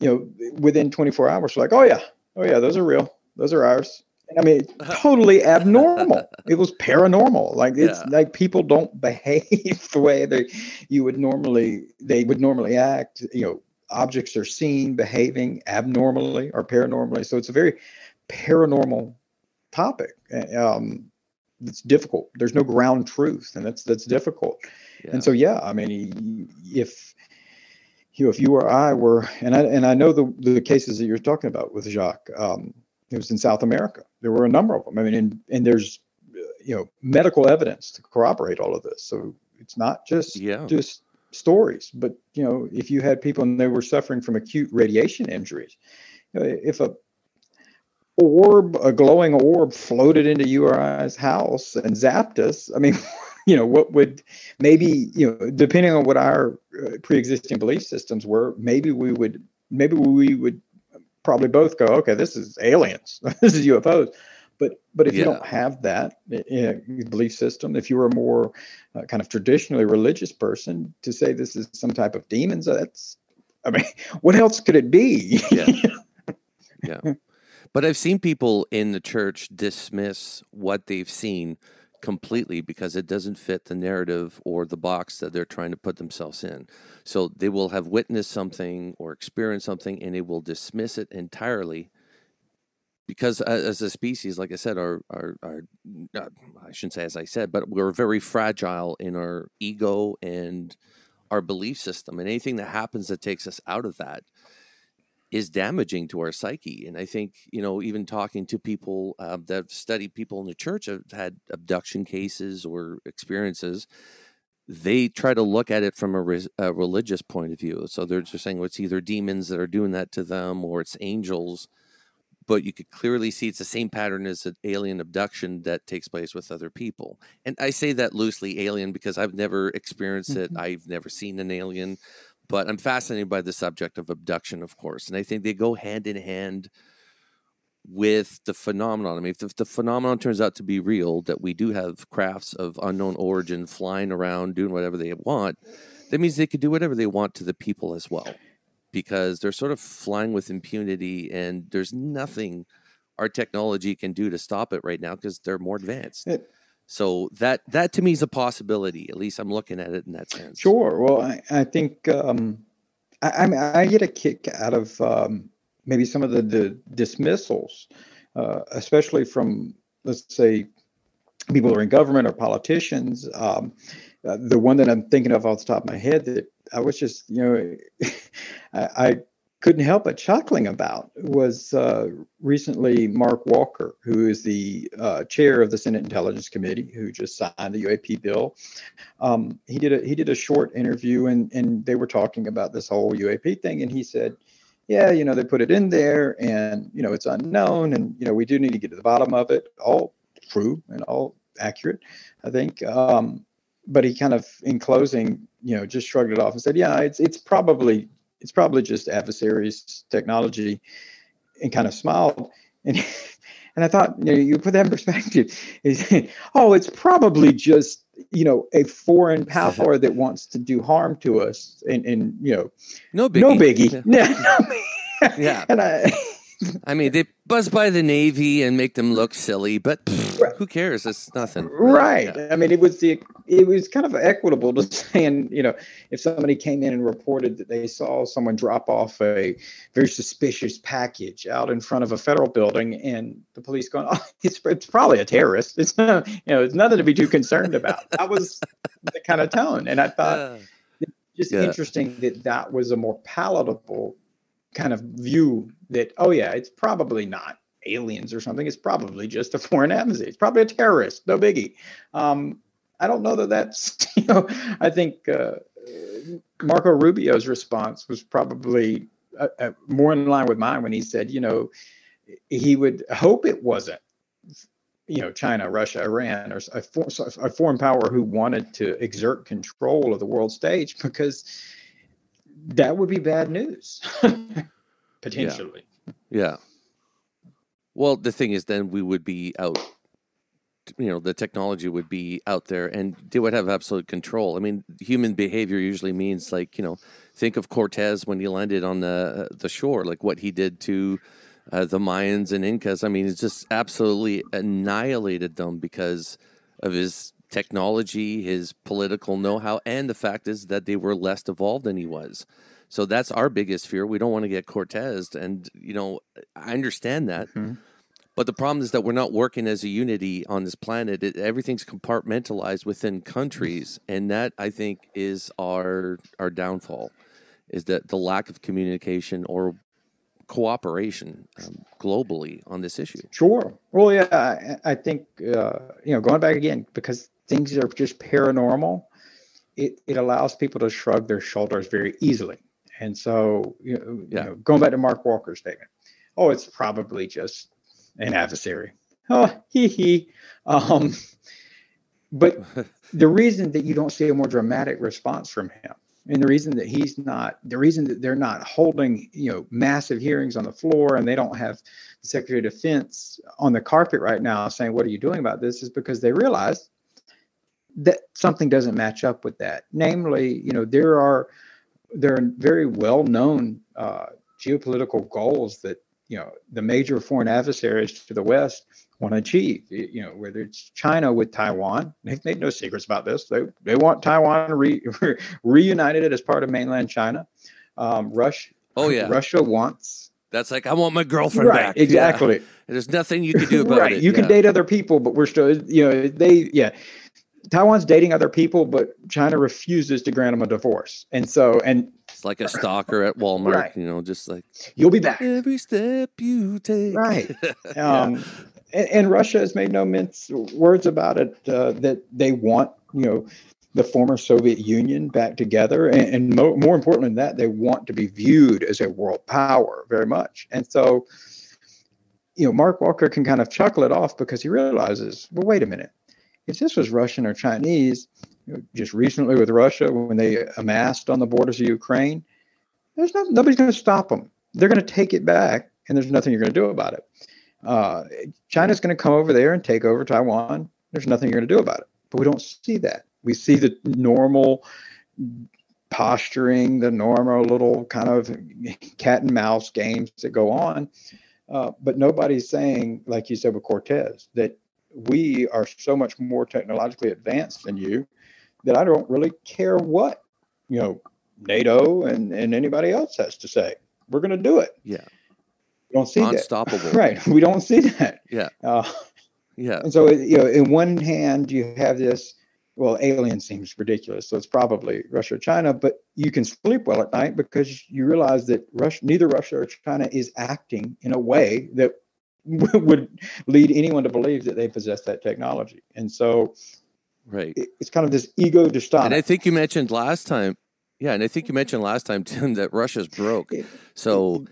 Within 24 hours, like, oh yeah, those are real, those are ours. And I mean, totally abnormal. It was paranormal. Like it's like people don't behave the way they would normally act. Objects are seen behaving abnormally or paranormally. So it's a very paranormal topic. It's difficult. There's no ground truth, and that's difficult. Yeah. And so, I mean, if you or I were, and I know the cases that you're talking about with Jacques, it was in South America. There were a number of them. I mean, and there's, medical evidence to corroborate all of this. So it's not just just stories, but if you had people and they were suffering from acute radiation injuries, if a orb, a glowing orb, floated into you or I's house and zapped us, I mean, what would, maybe, depending on what our pre-existing belief systems were, maybe we would probably both go, okay, this is aliens, this is UFOs. But if you don't have that belief system, if you were a more kind of traditionally religious person, to say this is some type of demons, what else could it be? But I've seen people in the church dismiss what they've seen completely because it doesn't fit the narrative or the box that they're trying to put themselves in. So they will have witnessed something or experienced something, and they will dismiss it entirely because as a species, like I said, I shouldn't say as I said, but we're very fragile in our ego and our belief system. And anything that happens that takes us out of that is damaging to our psyche. And I think, even talking to people that have studied people in the church have had abduction cases or experiences, they try to look at it from a religious point of view. So they're just saying, well, it's either demons that are doing that to them or it's angels. But you could clearly see it's the same pattern as an alien abduction that takes place with other people. And I say that loosely, alien, because I've never experienced it. I've never seen an alien. But I'm fascinated by the subject of abduction, of course. And I think they go hand in hand with the phenomenon. I mean, if the phenomenon turns out to be real, that we do have crafts of unknown origin flying around, doing whatever they want, that means they could do whatever they want to the people as well, because they're sort of flying with impunity, and there's nothing our technology can do to stop it right now because they're more advanced. So that to me is a possibility. At least I'm looking at it in that sense. Sure. Well, I think I get a kick out of maybe some of the dismissals, especially from, let's say, people who are in government or politicians. The one that I'm thinking of off the top of my head that I was just, I couldn't help but chuckling about was recently Mark Walker, who is the chair of the Senate Intelligence Committee, who just signed the UAP bill. He did a short interview, and they were talking about this whole UAP thing, and he said, they put it in there, and it's unknown, and we do need to get to the bottom of it. All true and all accurate, I think. But he kind of, in closing, just shrugged it off and said, it's probably it's probably just adversaries, technology, and kind of smiled. And I thought, you know, you put that in perspective. Oh, it's probably just, you know, a foreign power that wants to do harm to us. And you know, no biggie. Yeah. Yeah. And I mean, they buzz by the Navy and make them look silly, but pff, who cares? It's nothing. Right. Yeah. I mean, it was kind of equitable to saying, you know, if somebody came in and reported that they saw someone drop off a very suspicious package out in front of a federal building, and the police going, oh, it's probably a terrorist. It's not, you know, it's nothing to be too concerned about. That was the kind of tone. And I thought it's just interesting that that was a more palatable kind of view that, oh yeah, it's probably not aliens or something. It's probably just a foreign adversary. It's probably a terrorist. No biggie. I don't know that that's, you know, I think Marco Rubio's response was probably more in line with mine when he said, you know, he would hope it wasn't, you know, China, Russia, Iran, or a foreign power who wanted to exert control of the world stage, because that would be bad news, potentially. Yeah. Well, the thing is, then we would be out, you know, the technology would be out there and they would have absolute control. I mean, human behavior usually means, like, you know, think of Cortez when he landed on the shore, like what he did to the Mayans and Incas. I mean, it's just absolutely annihilated them because of his technology, his political know-how, and the fact is that they were less evolved than he was. So that's our biggest fear. We don't want to get Cortezed, and, you know, I understand that. Mm-hmm. But the problem is that we're not working as a unity on this planet. Everything's compartmentalized within countries, and that, I think, is our downfall, is that the lack of communication or cooperation globally on this issue. Sure. Well, yeah, I think, you know, going back again, because things are just paranormal, it allows people to shrug their shoulders very easily. And so, you know, going back to Mark Walker's statement, oh, it's probably just an adversary. Oh, hee-hee. But the reason that you don't see a more dramatic response from him, and the reason that they're not holding, you know, massive hearings on the floor, and they don't have the Secretary of Defense on the carpet right now saying, what are you doing about this, is because they realize that something doesn't match up with that. Namely, you know, there are very well-known geopolitical goals that, you know, the major foreign adversaries to the West want to achieve, you know, whether it's China with Taiwan. They've made no secrets about this. They want Taiwan reunited as part of mainland China. Russia wants. That's like, I want my girlfriend back. Exactly. Yeah. There's nothing you can do about it. You can date other people, but we're still, you know, Taiwan's dating other people, but China refuses to grant them a divorce. And so, it's like a stalker at Walmart, you know, just like, you'll be back. Every step you take. Right. And Russia has made no mince words about it, that they want, you know, the former Soviet Union back together. And more important than that, they want to be viewed as a world power very much. And so, you know, Mark Walker can kind of chuckle it off because he realizes, well, wait a minute. If this was Russian or Chinese, you know, just recently with Russia, when they amassed on the borders of Ukraine, there's nobody's going to stop them. They're going to take it back, and there's nothing you're going to do about it. China's going to come over there and take over Taiwan. There's nothing you're going to do about it. But we don't see that. We see the normal posturing, the normal little kind of cat and mouse games that go on. But nobody's saying, like you said with Cortez, that we are so much more technologically advanced than you that I don't really care what, you know, NATO and anybody else has to say. We're going to do it. Yeah. We don't see that. Right. We don't see that. Yeah. And so, you know, in one hand you have this, well, alien seems ridiculous, so it's probably Russia or China, but you can sleep well at night because you realize that neither Russia or China is acting in a way that would lead anyone to believe that they possess that technology. And so it's kind of this ego dystopia. And I think you mentioned last time, Tim, that Russia's broke. So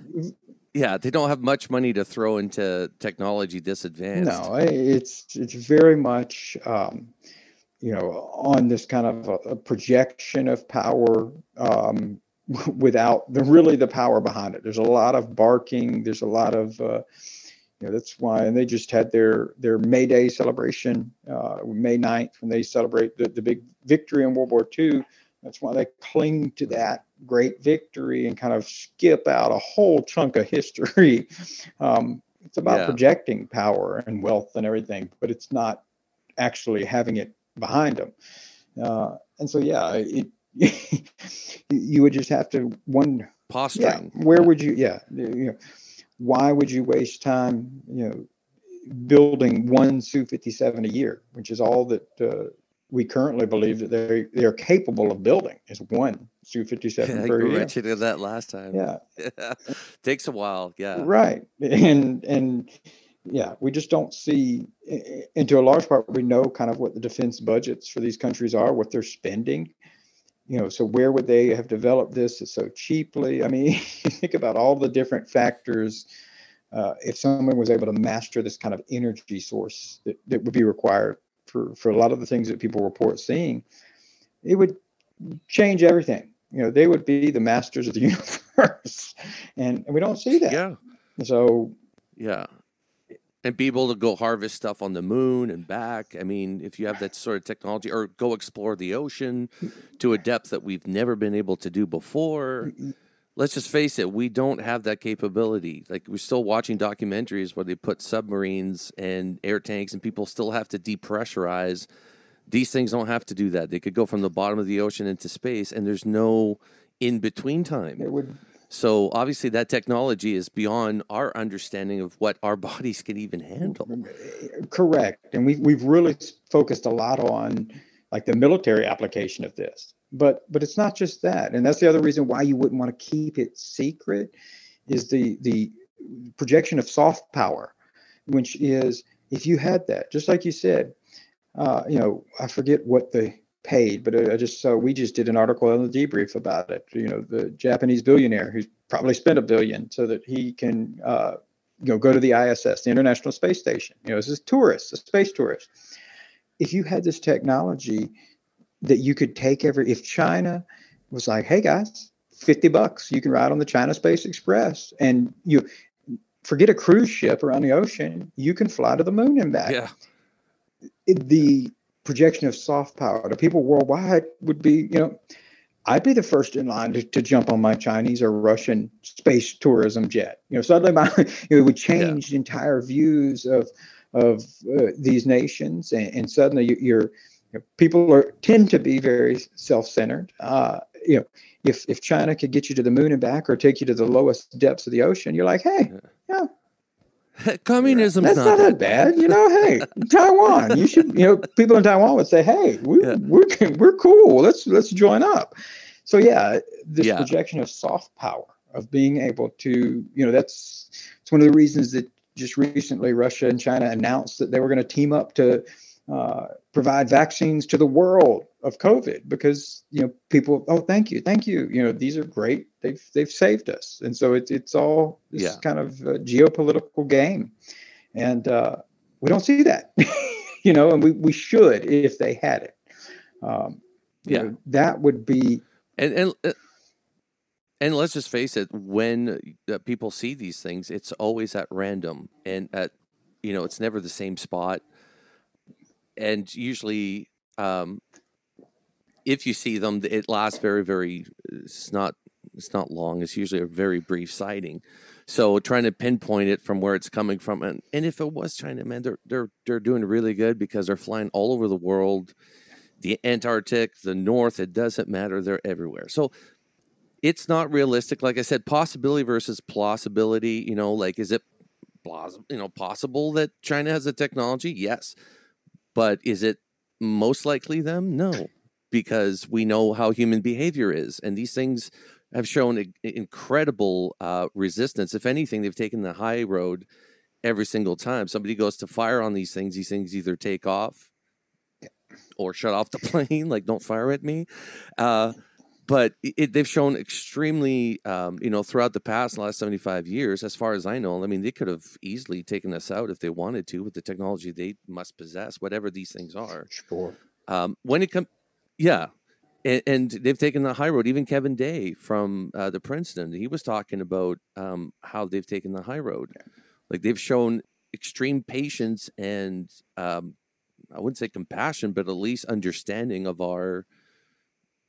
yeah, they don't have much money to throw into technology this advanced. No, it's very much, you know, on this kind of a projection of power, without really the power behind it. There's a lot of barking. There's a lot of, that's why. And they just had their May Day celebration, May 9th, when they celebrate the big victory in World War II. That's why they cling to that great victory and kind of skip out a whole chunk of history. It's about projecting power and wealth and everything, but it's not actually having it behind them. And so, you would just have to wonder. Posturing. Yeah, where would you? Yeah. Why would you waste time, building one Su-57 a year, which is all that we currently believe that they're capable of building is one Su-57 per year. You did that last time. Yeah. Takes a while. Yeah. Right. And we just don't see, and to a large part, we know kind of what the defense budgets for these countries are, what they're spending. So where would they have developed this so cheaply? I mean, think about all the different factors. If someone was able to master this kind of energy source that would be required for a lot of the things that people report seeing, it would change everything. They would be the masters of the universe, and we don't see that. Yeah. So. Yeah. And be able to go harvest stuff on the moon and back. I mean, if you have that sort of technology, or go explore the ocean to a depth that we've never been able to do before. Let's just face it, we don't have that capability. Like, we're still watching documentaries where they put submarines and air tanks, and people still have to depressurize. These things don't have to do that. They could go from the bottom of the ocean into space, and there's no in-between time. It would. So obviously that technology is beyond our understanding of what our bodies can even handle. Correct. And we've really focused a lot on like the military application of this, but it's not just that. And that's the other reason why you wouldn't want to keep it secret is the projection of soft power, which is if you had that, just like you said, I forget what the paid, but we just did an article on The Debrief about it. The Japanese billionaire who's probably spent $1 billion so that he can, go to the ISS, the International Space Station. As a space tourist. If you had this technology that you could take if China was like, hey guys, $50, you can ride on the China Space Express, and you forget a cruise ship around the ocean, you can fly to the moon and back. Yeah. The projection of soft power to people worldwide would be, I'd be the first in line to jump on my Chinese or Russian space tourism jet. Suddenly it would change entire views of these nations. And suddenly people tend to be very self-centered. If China could get you to the moon and back or take you to the lowest depths of the ocean, you're like, hey, yeah. Communism's that's not that bad. Hey, Taiwan, you should, people in Taiwan would say, hey, we're cool. Let's join up. So this projection of soft power, of being able to, it's one of the reasons that just recently Russia and China announced that they were going to team up to provide vaccines to the world of COVID, because, people, oh, thank you. These are great. They've saved us. And so it's all this kind of geopolitical game. And we don't see that, and we should, if they had it. That would be. And let's just face it, when people see these things, it's always at random and at, it's never the same spot. And usually, if you see them, it lasts very, very. It's not long. It's usually a very brief sighting. So trying to pinpoint it from where it's coming from, and if it was China, man, they're doing really good because they're flying all over the world, the Antarctic, the North. It doesn't matter. They're everywhere. So it's not realistic. Like I said, possibility versus plausibility. Is it plausible? Possible that China has the technology? Yes. But is it most likely them? No, because we know how human behavior is. And these things have shown incredible resistance. If anything, they've taken the high road every single time. Somebody goes to fire on these things either take off or shut off the plane, like don't fire at me. But they've shown extremely, throughout the past last 75 years, as far as I know, they could have easily taken us out if they wanted to with the technology they must possess, whatever these things are. Sure. When it comes, And they've taken the high road. Even Kevin Day from the Princeton, he was talking about how they've taken the high road. Yeah. Like they've shown extreme patience and I wouldn't say compassion, but at least understanding of our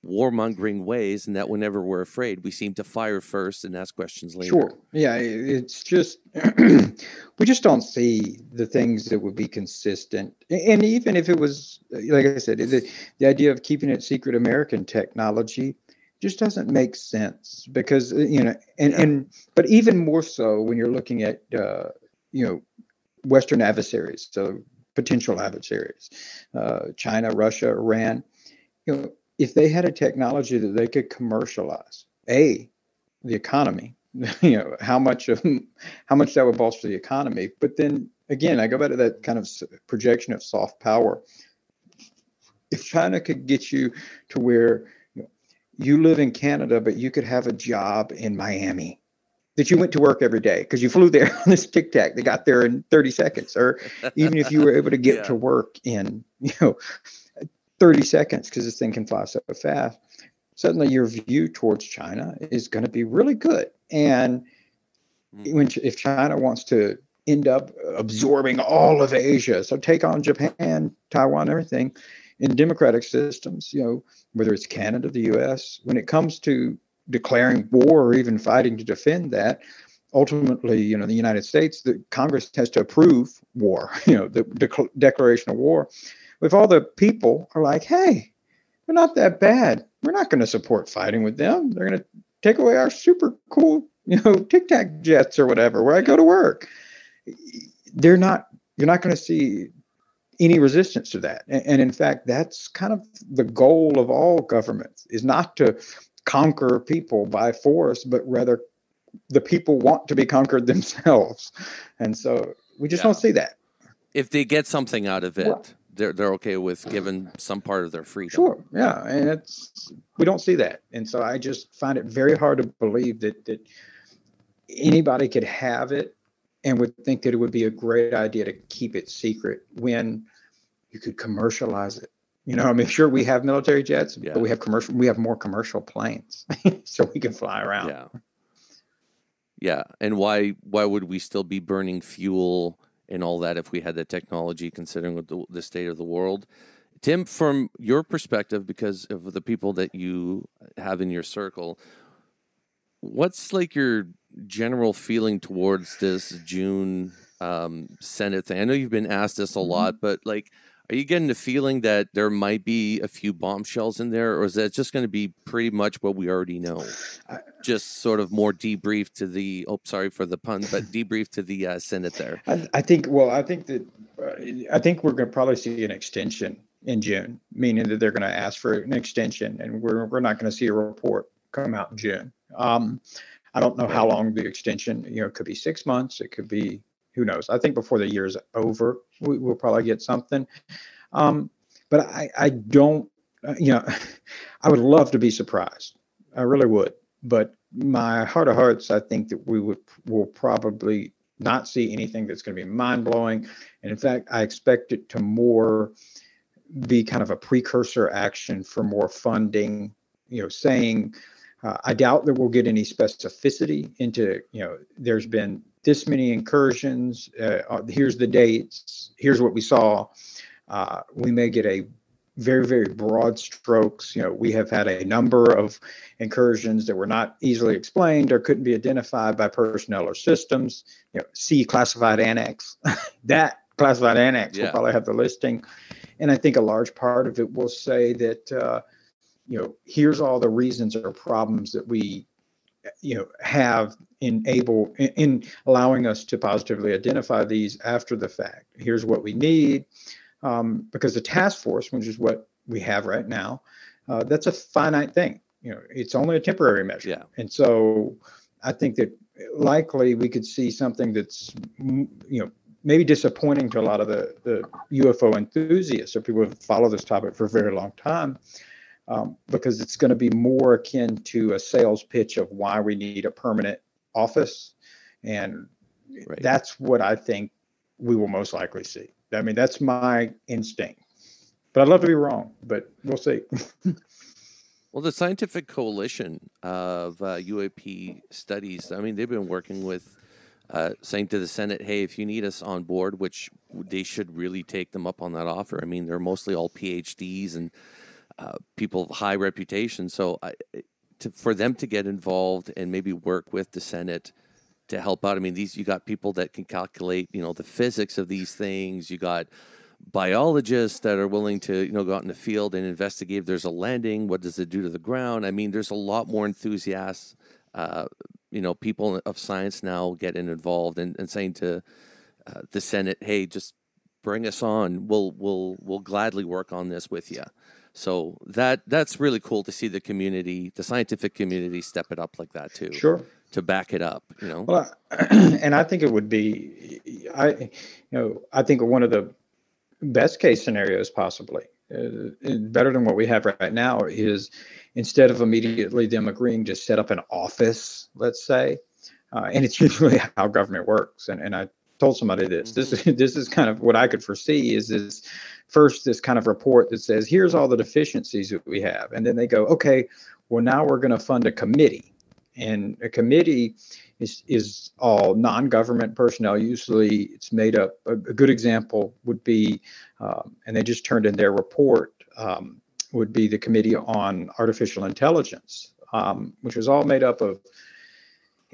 warmongering ways, and that whenever we're afraid, we seem to fire first and ask questions later. Sure. Yeah, it's just we just don't see the things that would be consistent. And even if it was, like I said, the idea of keeping it secret, American technology just doesn't make sense because, you know, but even more so when you're looking at, you know, Western adversaries, so potential adversaries, China, Russia, Iran, you know, if they had a technology that they could commercialize, the economy, you know, how much that would bolster the economy. But then again, I go back to that kind of projection of soft power. If China could get you to where, you know, you live in Canada, but you could have a job in Miami that you went to work every day because you flew there on this Tic Tac, they got there in 30 seconds, or even if you were able to get to work in, you know, 30 seconds because this thing can fly so fast, suddenly your view towards China is going to be really good. And if China wants to end up absorbing all of Asia, so take on Japan, Taiwan, everything in democratic systems, you know, whether it's Canada, the US, when it comes to declaring war or even fighting to defend that, ultimately, you know, the United States, the Congress has to approve war, you know, the declaration of war. If all the people are like, hey, they're not that bad, we're not going to support fighting with them, they're going to take away our super cool, you know, Tic Tac jets or whatever, where I go to work, you're not going to see any resistance to that. And in fact, that's kind of the goal of all governments, is not to conquer people by force, but rather the people want to be conquered themselves. And so we just don't see that. If they get something out of it. Well, they're okay with giving some part of their freedom. Sure, yeah, and we don't see that, and so I just find it very hard to believe that anybody could have it and would think that it would be a great idea to keep it secret when you could commercialize it. You know, I mean, sure, we have military jets, but we have more commercial planes, so we can fly around. Yeah, yeah, and why would we still be burning fuel and all that if we had that technology, considering the state of the world? Tim, from your perspective, because of the people that you have in your circle, what's like your general feeling towards this June Senate thing? I know you've been asked this a lot, but like, are you getting the feeling that there might be a few bombshells in there, or is that just going to be pretty much what we already know? Just sort of more debrief to the, oh, sorry for the pun, but debrief to the Senate there. I think we're going to probably see an extension in June, meaning that they're going to ask for an extension, and we're not going to see a report come out in June. I don't know how long the extension, you know, it could be 6 months, it could be, who knows? I think before the year is over, we'll probably get something. But I don't, you know, I would love to be surprised. I really would. But my heart of hearts, I think that we'll probably not see anything that's going to be mind-blowing. And in fact, I expect it to more be kind of a precursor action for more funding, you know, saying, I doubt that we'll get any specificity into, you know, there's been this many incursions, here's the dates, here's what we saw. We may get a very, very broad strokes. You know, we have had a number of incursions that were not easily explained or couldn't be identified by personnel or systems. You know, see classified annex. That classified annex will probably have the listing. And I think a large part of it will say that, you know, here's all the reasons or problems that we, you know, have in allowing us to positively identify these after the fact. Here's what we need, because the task force, which is what we have right now, that's a finite thing. You know, it's only a temporary measure. Yeah. And so I think that likely we could see something that's, you know, maybe disappointing to a lot of the UFO enthusiasts or people who follow this topic for a very long time. Because it's going to be more akin to a sales pitch of why we need a permanent office. And that's what I think we will most likely see. I mean, that's my instinct. But I'd love to be wrong, but we'll see. Well, the Scientific Coalition of UAP Studies, I mean, they've been working with saying to the Senate, hey, if you need us on board, which they should really take them up on that offer. I mean, they're mostly all PhDs and people of high reputation. So for them to get involved and maybe work with the Senate to help out, I mean, these, you got people that can calculate, you know, the physics of these things. You got biologists that are willing to, you know, go out in the field and investigate if there's a landing, what does it do to the ground. I mean, there's a lot more enthusiasts, you know, people of science now getting involved and saying to the Senate, hey, just bring us on, we'll gladly work on this with you. So that's really cool to see the community, the scientific community, step it up like that too. Sure. To back it up, you know. Well, and I think it would be, I think one of the best case scenarios, possibly better than what we have right now, is instead of immediately them agreeing to set up an office, let's say, and it's usually how government works. And I told somebody this is kind of what I could foresee is this first, this kind of report that says, here's all the deficiencies that we have. And then they go, okay, well, now we're going to fund a committee. And a committee is all non-government personnel. Usually it's made up. A good example would be, and they just turned in their report, would be the Committee on Artificial Intelligence, which was all made up of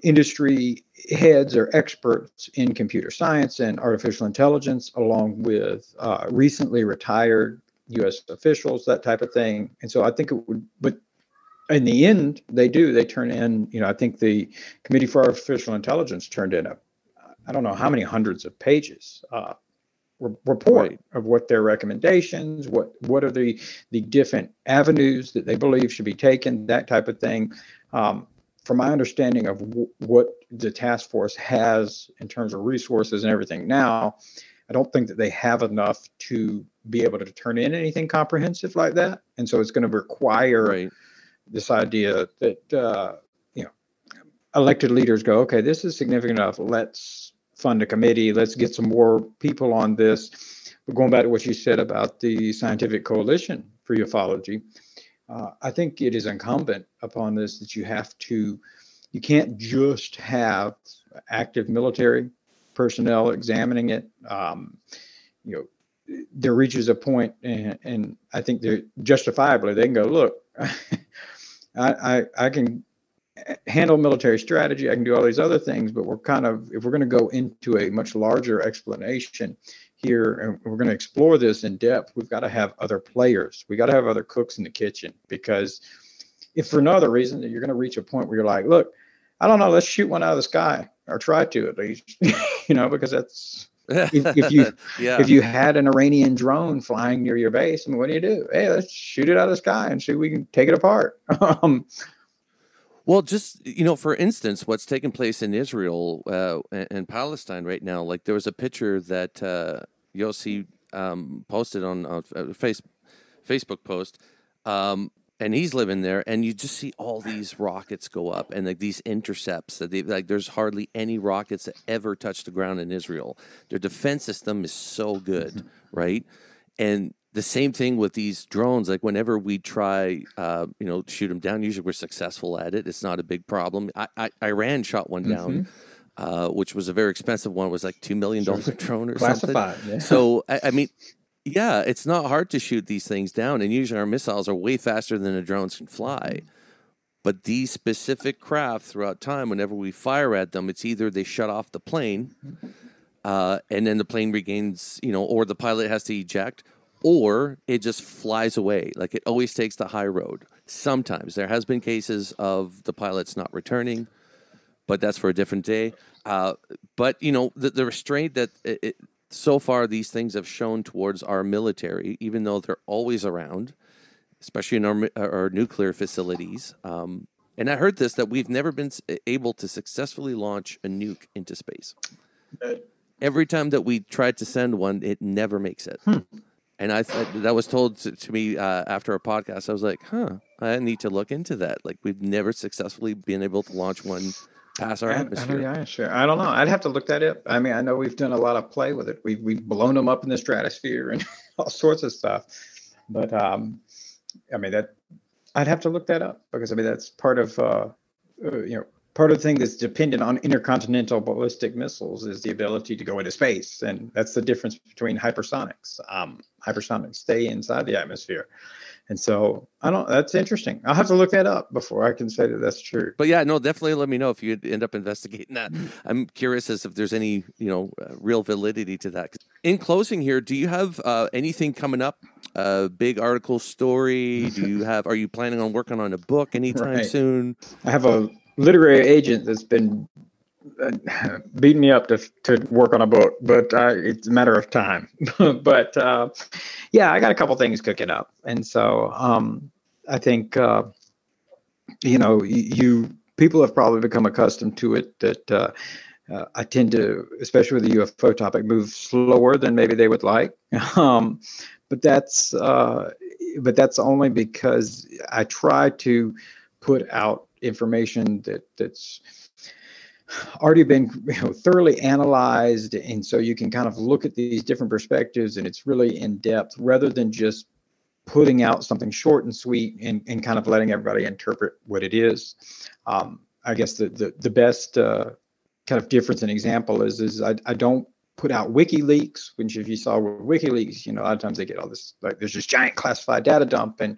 industry heads or experts in computer science and artificial intelligence, along with recently retired U.S. officials, that type of thing. And so I think it would, but in the end, they turn in, you know, I think the Committee for Artificial Intelligence turned in I don't know how many hundreds of pages report right. of what their recommendations, what are the different avenues that they believe should be taken, that type of thing. From my understanding of what the task force has in terms of resources and everything now, I don't think that they have enough to be able to turn in anything comprehensive like that. And so it's going to require right. this idea that, elected leaders go, okay, this is significant enough. Let's fund a committee. Let's get some more people on this. But going back to what you said about the Scientific Coalition for Ufology, I think it is incumbent upon this that you can't just have active military personnel examining it. There reaches a point, and I think they're justifiably, they can go, look, I can handle military strategy. I can do all these other things, but if we're going to go into a much larger explanation here, and we're going to explore this in depth, we've got to have other players. We got to have other cooks in the kitchen, because if for no other reason, you're going to reach a point where you're like, look, I don't know, let's shoot one out of the sky, or try to at least, because that's, if you had an Iranian drone flying near your base, I mean, what do you do? Hey, let's shoot it out of the sky and see if we can take it apart. Well, just, for instance, what's taking place in Israel and Palestine right now, like there was a picture that Yossi posted on Facebook post, and he's living there, and you just see all these rockets go up and like these intercepts that there's hardly any rockets that ever touch the ground in Israel. Their defense system is so good, right? And the same thing with these drones. Like whenever we try, shoot them down, usually we're successful at it. It's not a big problem. Iran shot one down, which was a very expensive one. It was like $2 million drone or classified, something. Yeah. So, I mean, yeah, it's not hard to shoot these things down. And usually our missiles are way faster than the drones can fly. But these specific craft throughout time, whenever we fire at them, it's either they shut off the plane and then the plane regains, or the pilot has to eject, or it just flies away. Like it always takes the high road. Sometimes there has been cases of the pilots not returning, but that's for a different day. But the restraint that so far these things have shown towards our military, even though they're always around, especially in our nuclear facilities. And I heard that we've never been able to successfully launch a nuke into space. Every time that we tried to send one, it never makes it. And that was told to me after a podcast. I was like, I need to look into that. Like, we've never successfully been able to launch one past our atmosphere. I don't know. I'd have to look that up. I mean, I know we've done a lot of play with it. We've blown them up in the stratosphere and all sorts of stuff. But, I mean, that I'd have to look that up because I mean that's part of part of the thing that's dependent on intercontinental ballistic missiles is the ability to go into space, and that's the difference between hypersonics. Hypersonics stay inside the atmosphere, and so I don't. That's interesting. I'll have to look that up before I can say that that's true. But yeah, no, definitely let me know if you end up investigating that. I'm curious as if there's any real validity to that. In closing here, do you have anything coming up? A big article, story? Do you have? Are you planning on working on a book anytime soon? I have a literary agent that's been beating me up to work on a book, but it's a matter of time. But yeah, I got a couple things cooking up, and so I think people have probably become accustomed to it that I tend to, especially with the UFO topic, move slower than maybe they would like. But that's only because I try to put out information that's already been thoroughly analyzed, and so you can kind of look at these different perspectives, and it's really in depth rather than just putting out something short and sweet and kind of letting everybody interpret what it is. I guess the best kind of difference and example is I don't put out WikiLeaks, which if you saw WikiLeaks, a lot of times they get all this, like there's this giant classified data dump and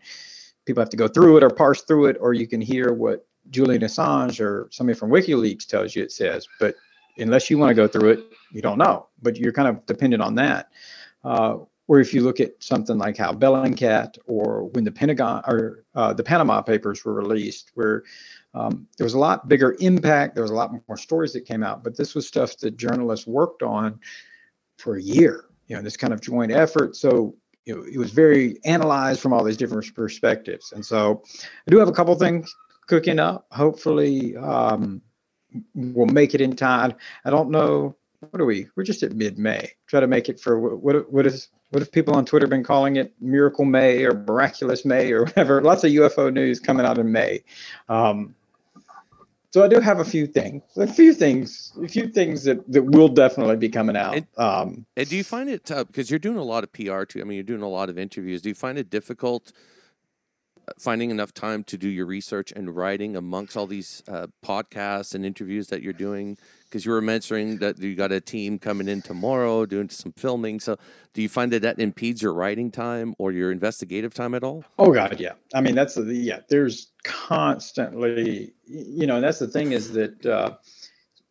people have to go through it or parse through it, or you can hear what Julian Assange or somebody from WikiLeaks tells you it says, but unless you want to go through it, you don't know, but you're kind of dependent on that. Or if you look at something like how Bellingcat or when the Pentagon or the Panama Papers were released, where there was a lot bigger impact, there was a lot more stories that came out, but this was stuff that journalists worked on for a year, this kind of joint effort. So it was very analyzed from all these different perspectives. And so I do have a couple things cooking up. Hopefully we'll make it in time. I don't know. What are we? We're just at mid-May. Try to make it for what have people on Twitter been calling it? Miracle May or Miraculous May or whatever. Lots of UFO news coming out in May. So I do have a few things that will definitely be coming out. And do you find it tough, because you're doing a lot of PR too? I mean, you're doing a lot of interviews. Do you find it difficult finding enough time to do your research and writing amongst all these podcasts and interviews that you're doing? Because you were mentioning that you got a team coming in tomorrow doing some filming. So do you find that impedes your writing time or your investigative time at all? Oh, God, yeah. I mean, there's constantly, and that's the thing is that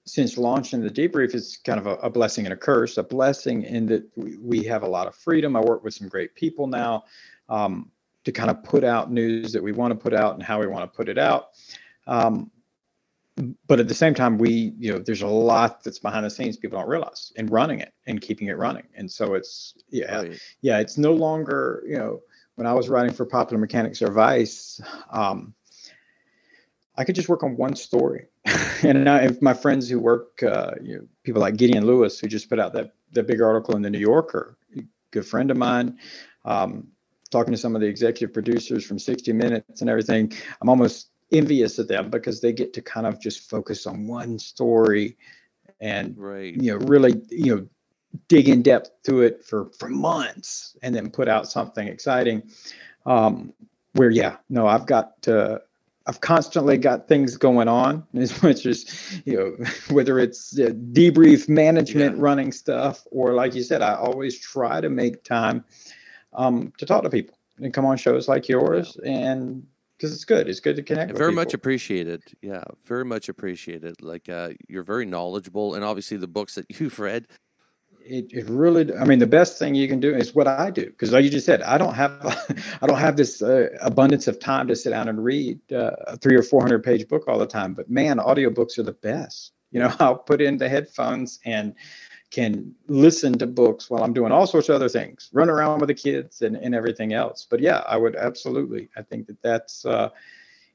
since launching The Debrief, it's kind of a blessing and a curse. A blessing in that we have a lot of freedom. I work with some great people now to kind of put out news that we want to put out and how we want to put it out. But at the same time, there's a lot that's behind the scenes people don't realize in running it and keeping it running. And so it's no longer, when I was writing for Popular Mechanics or Vice, I could just work on one story. And my friends who work, people like Gideon Lewis, who just put out that big article in the New Yorker, a good friend of mine, talking to some of the executive producers from 60 Minutes and everything, I'm almost envious of them because they get to kind of just focus on one story and really dig in depth to it for months and then put out something exciting. I've constantly got things going on, as much as whether it's debrief management running stuff or, like you said, I always try to make time to talk to people and come on shows like yours and. Because it's good. It's good to connect with people. Very much appreciated. Yeah, very much appreciated. Like, you're very knowledgeable. And obviously the books that you've read. It really, I mean, the best thing you can do is what I do. Because like you just said, I don't have this abundance of time to sit down and read a 300- or 400- page book all the time. But man, audiobooks are the best. I'll put in the headphones and can listen to books while I'm doing all sorts of other things, run around with the kids and everything else. But yeah, I would absolutely. I think that's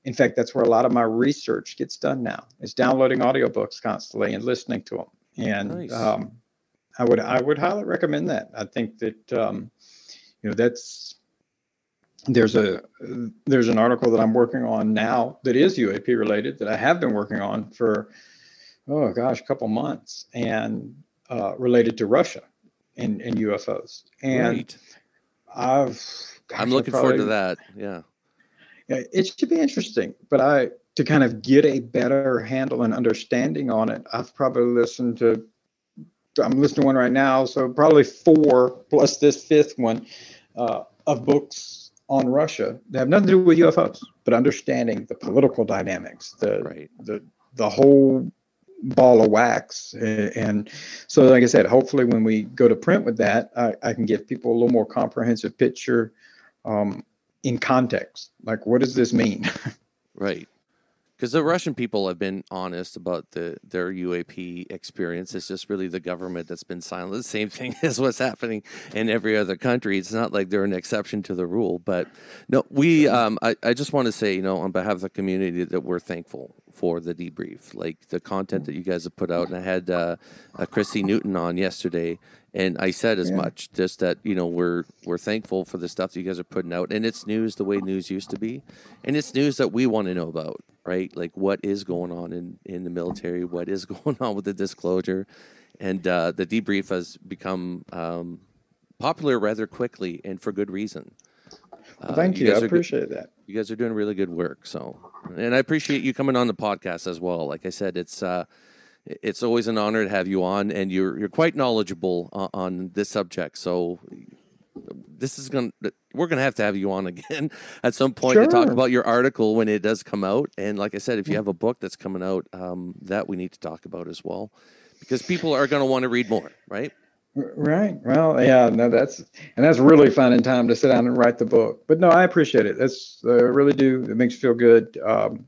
in fact, that's where a lot of my research gets done now, is downloading audiobooks constantly and listening to them. And nice. I would highly recommend that. I think that, there's an article that I'm working on now that is UAP related that I have been working on for, a couple months. And related to Russia and UFOs. And I'm looking forward to that. Yeah. It should be interesting, but to kind of get a better handle and understanding on it, I've probably listened to, I'm listening to one right now, so probably 4 plus this 5th one of books on Russia that have nothing to do with UFOs, but understanding the political dynamics, the whole ball of wax. And so, like I said, hopefully when we go to print with that, I can give people a little more comprehensive picture in context. Like, what does this mean? Right. Because the Russian people have been honest about their UAP experience. It's just really the government that's been silent. The same thing as what's happening in every other country. It's not like they're an exception to the rule. But no, we. I just want to say, on behalf of the community, that we're thankful for the debrief, like the content that you guys have put out. And I had Chrissy Newton on yesterday, and I said as much, just that, we're thankful for the stuff that you guys are putting out. And it's news the way news used to be, and it's news that we want to know about. Right? Like, what is going on in the military? What is going on with the disclosure? And the debrief has become popular rather quickly, and for good reason. Well, thank you. I appreciate that. You guys are doing really good work. So, and I appreciate you coming on the podcast as well. Like I said, it's always an honor to have you on, and you're quite knowledgeable on this subject. So this is we're going to have you on again at some point to talk about your article when it does come out. And like I said, if you have a book that's coming out, that we need to talk about as well, because people are going to want to read more, right? Right. Well, yeah, no, that's really finding time to sit down and write the book. But no, I appreciate it. That's really do. It makes you feel good. I'm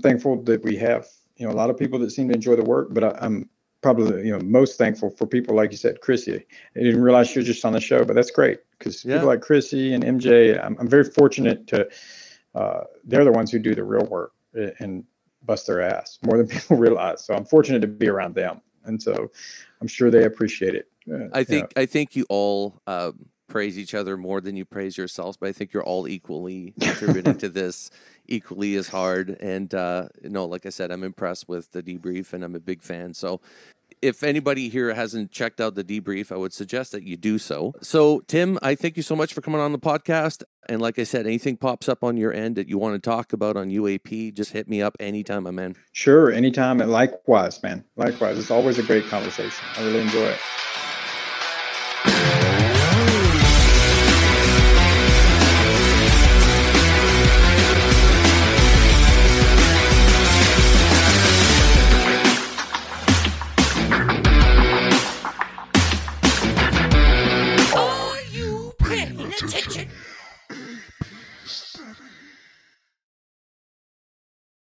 thankful that we have, a lot of people that seem to enjoy the work, but I'm probably, most thankful for people like you said, Chrissy. I didn't realize you were just on the show, but that's great, because people like Chrissy and MJ, I'm very fortunate to. They're the ones who do the real work and bust their ass more than people realize. So I'm fortunate to be around them, and so I'm sure they appreciate it. I think you all praise each other more than you praise yourselves, but I think you're all equally contributing to this, equally as hard. And like I said, I'm impressed with the debrief, and I'm a big fan. So if anybody here hasn't checked out the debrief, I would suggest that you do so. So Tim, I thank you so much for coming on the podcast. And like I said, anything pops up on your end that you want to talk about on UAP, just hit me up anytime, my man. Sure. Anytime. And likewise, man. Likewise. It's always a great conversation. I really enjoy it.